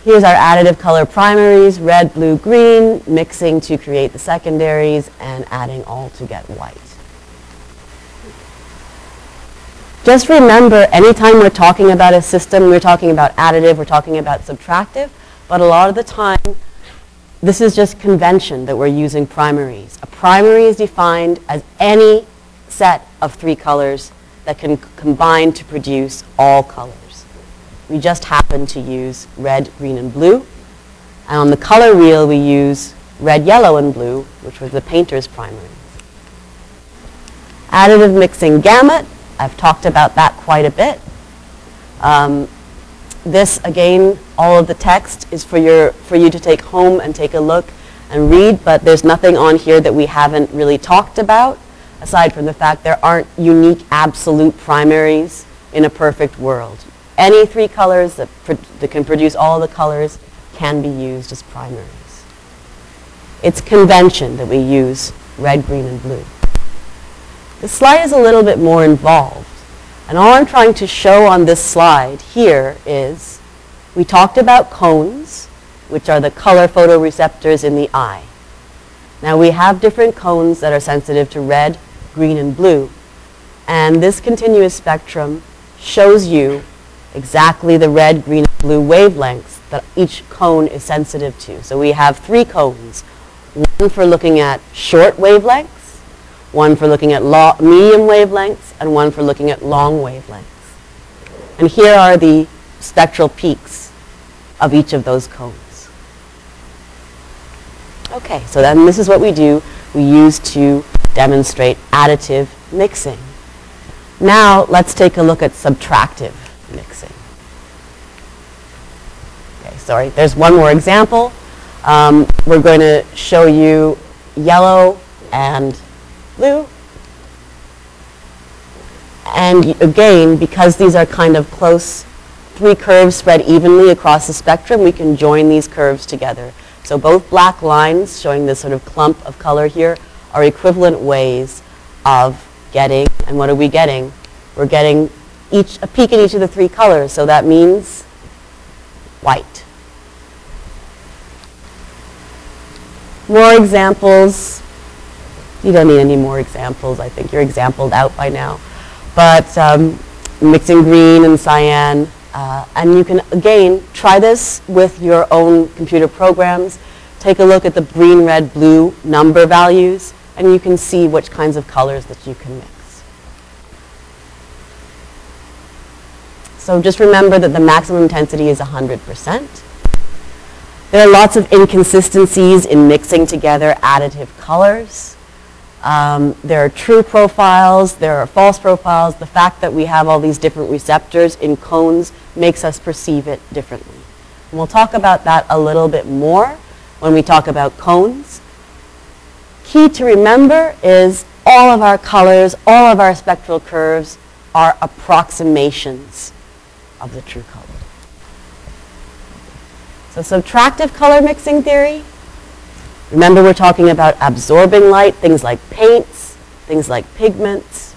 here's our additive color primaries, red, blue, green, mixing to create the secondaries, and adding all to get white. Just remember, anytime we're talking about a system, we're talking about additive, we're talking about subtractive, but a lot of the time, this is just convention that we're using primaries. A primary is defined as any set of three colors that can combine to produce all colors. We just happen to use red, green, and blue. And on the color wheel, we use red, yellow, and blue, which was the painter's primaries. Additive mixing gamut, I've talked about that quite a bit. Um, this, again, all of the text is for, your, for you to take home and take a look and read, but there's nothing on here that we haven't really talked about, aside from the fact there aren't unique absolute primaries in a perfect world. Any three colors that, that can produce all the colors can be used as primaries. It's convention that we use red, green, and blue. This slide is a little bit more involved. And all I'm trying to show on this slide here is we talked about cones, which are the color photoreceptors in the eye. Now we have different cones that are sensitive to red, green, and blue. And this continuous spectrum shows you exactly the red, green, and blue wavelengths that each cone is sensitive to. So we have three cones, one for looking at short wavelengths, one for looking at medium wavelengths, and one for looking at long wavelengths. And here are the spectral peaks of each of those cones. Okay, so then this is what we do. We use to demonstrate additive mixing. Now let's take a look at subtractive mixing. Okay, sorry, there's one more example. Um, we're going to show you yellow and blue. And again, because these are kind of close, three curves spread evenly across the spectrum, we can join these curves together. So both black lines, showing this sort of clump of color here, are equivalent ways of getting, and what are we getting? We're getting Each, a peak in each of the three colors, so that means white. More examples. You don't need any more examples. I think you're exampled out by now. But um, mixing green and cyan. Uh, and you can, again, try this with your own computer programs. Take a look at the green, red, blue number values, and you can see which kinds of colors that you can mix. So just remember that the maximum intensity is one hundred percent. There are lots of inconsistencies in mixing together additive colors. Um, there are true profiles, there are false profiles. The fact that we have all these different receptors in cones makes us perceive it differently. And we'll talk about that a little bit more when we talk about cones. Key to remember is all of our colors, all of our spectral curves are approximations of the true color. So subtractive color mixing theory. Remember, we're talking about absorbing light, things like paints, things like pigments.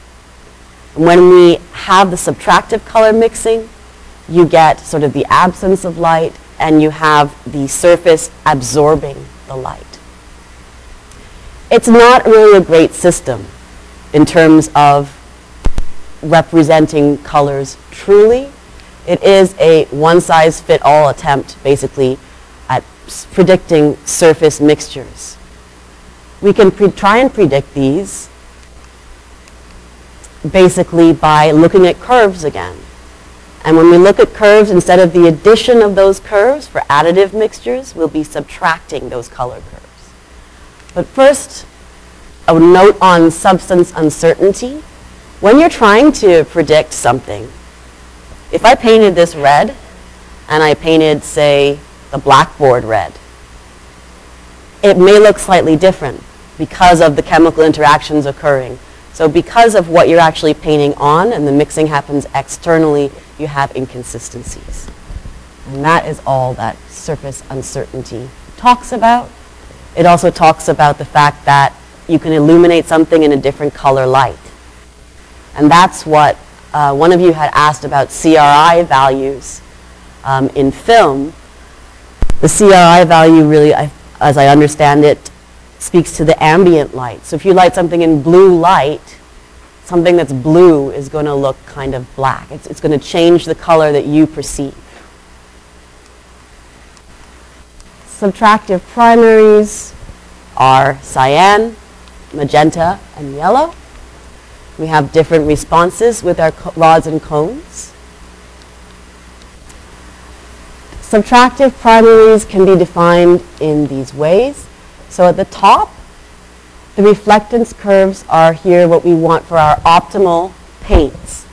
And when we have the subtractive color mixing, you get sort of the absence of light, and you have the surface absorbing the light. It's not really a great system in terms of representing colors truly. It is a one-size-fit-all attempt, basically, at predicting surface mixtures. We can pre try and predict these basically by looking at curves again. And when we look at curves, instead of the addition of those curves for additive mixtures, we'll be subtracting those color curves. But first, a note on substance uncertainty. When you're trying to predict something, if I painted this red and I painted, say, the blackboard red, it may look slightly different because of the chemical interactions occurring. So because of what you're actually painting on and the mixing happens externally, you have inconsistencies. And that is all that surface uncertainty talks about. It also talks about the fact that you can illuminate something in a different color light. And that's what uh, one of you had asked about C R I values um, in film. The C R I value really, I, as I understand it, speaks to the ambient light. So if you light something in blue light, something that's blue is going to look kind of black. It's, it's going to change the color that you perceive. Subtractive primaries are cyan, magenta, and yellow. We have different responses with our rods and cones. Subtractive primaries can be defined in these ways. So at the top, the reflectance curves are here what we want for our optimal paints.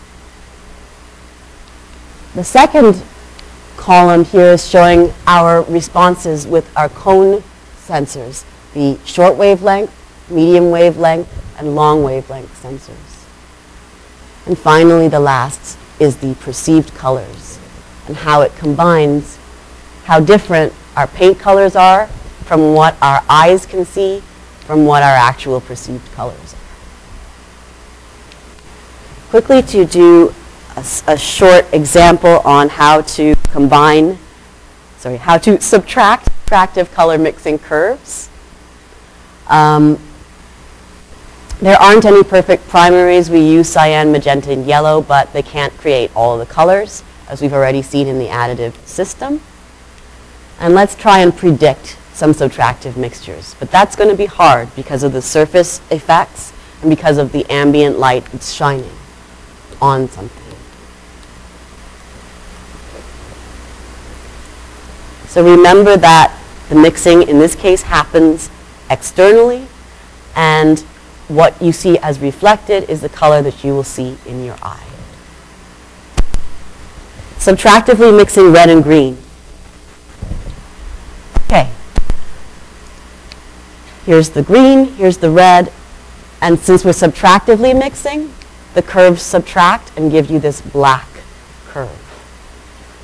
The second column here is showing our responses with our cone sensors, the short wavelength, medium wavelength, and long wavelength sensors. And finally, the last is the perceived colors and how it combines, how different our paint colors are from what our eyes can see, from what our actual perceived colors are. Quickly to do a, a short example on how to combine, sorry, how to subtract subtractive color mixing curves. Um, there aren't any perfect primaries. We use cyan, magenta, and yellow, but they can't create all the colors, as we've already seen in the additive system. And let's try and predict some subtractive mixtures. But that's going to be hard because of the surface effects and because of the ambient light that's shining on something. So remember that the mixing, in this case, happens externally, and what you see as reflected is the color that you will see in your eye. Subtractively mixing red and green. Okay. Here's the green, here's the red, and since we're subtractively mixing, the curves subtract and give you this black curve.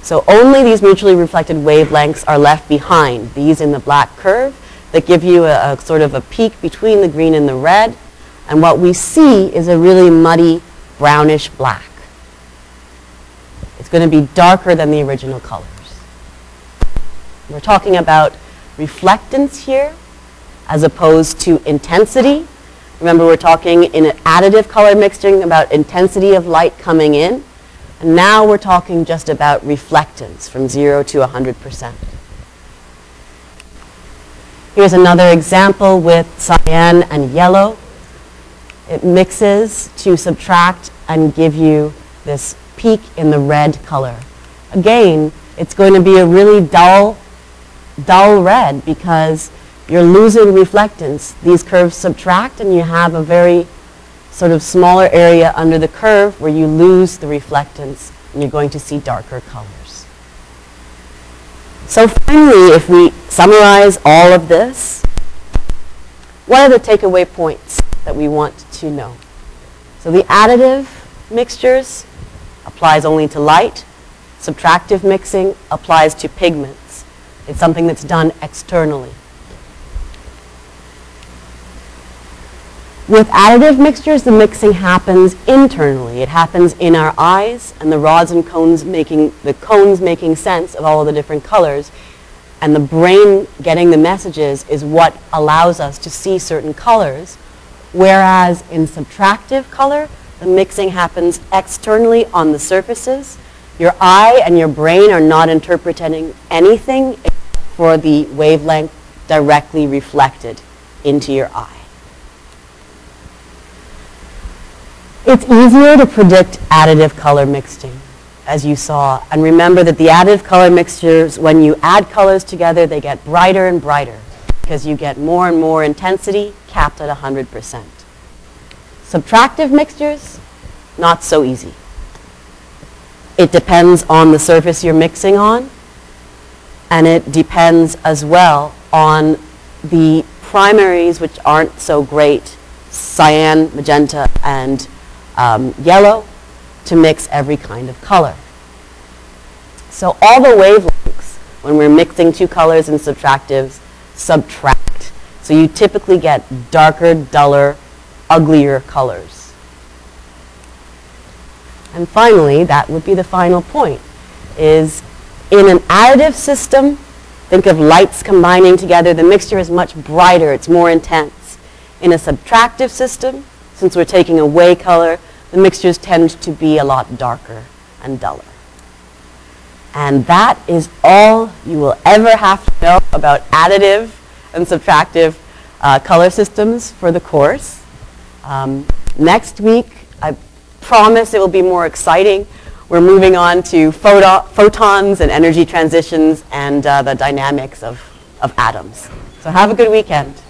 So only these mutually reflected wavelengths are left behind, these in the black curve, that give you a, a sort of a peak between the green and the red, and what we see is a really muddy brownish black. It's going to be darker than the original colors. We're talking about reflectance here as opposed to intensity. Remember, we're talking in an additive color mixing about intensity of light coming in, and now we're talking just about reflectance from zero to one hundred percent. Here's another example with cyan and yellow. It mixes to subtract and give you this peak in the red color. Again, it's going to be a really dull, dull red because you're losing reflectance. These curves subtract and you have a very sort of smaller area under the curve where you lose the reflectance and you're going to see darker colors. So finally, if we summarize all of this, what are the takeaway points that we want to know? So the additive mixtures applies only to light. Subtractive mixing applies to pigments. It's something that's done externally. With additive mixtures, the mixing happens internally. It happens in our eyes, and the rods and cones making, the cones making sense of all of the different colors, and the brain getting the messages is what allows us to see certain colors, whereas in subtractive color, the mixing happens externally on the surfaces. Your eye and your brain are not interpreting anything for the wavelength directly reflected into your eye. It's easier to predict additive color mixing, as you saw. And remember that the additive color mixtures, when you add colors together, they get brighter and brighter. because you get more and more intensity capped at one hundred percent. Subtractive mixtures, not so easy. It depends on the surface you're mixing on, and it depends as well on the primaries, which aren't so great, cyan, magenta, and um, yellow, to mix every kind of color. So all the wavelengths, when we're mixing two colors in subtractives, subtract. So you typically get darker, duller, uglier colors. And finally, that would be the final point, is in an additive system, think of lights combining together. The mixture is much brighter. It's more intense. In a subtractive system, since we're taking away color, the mixtures tend to be a lot darker and duller. And that is all you will ever have to know about additive and subtractive uh, color systems for the course. Um, next week, I promise it will be more exciting. We're moving on to photo photons and energy transitions and uh, the dynamics of, of atoms. So have a good weekend.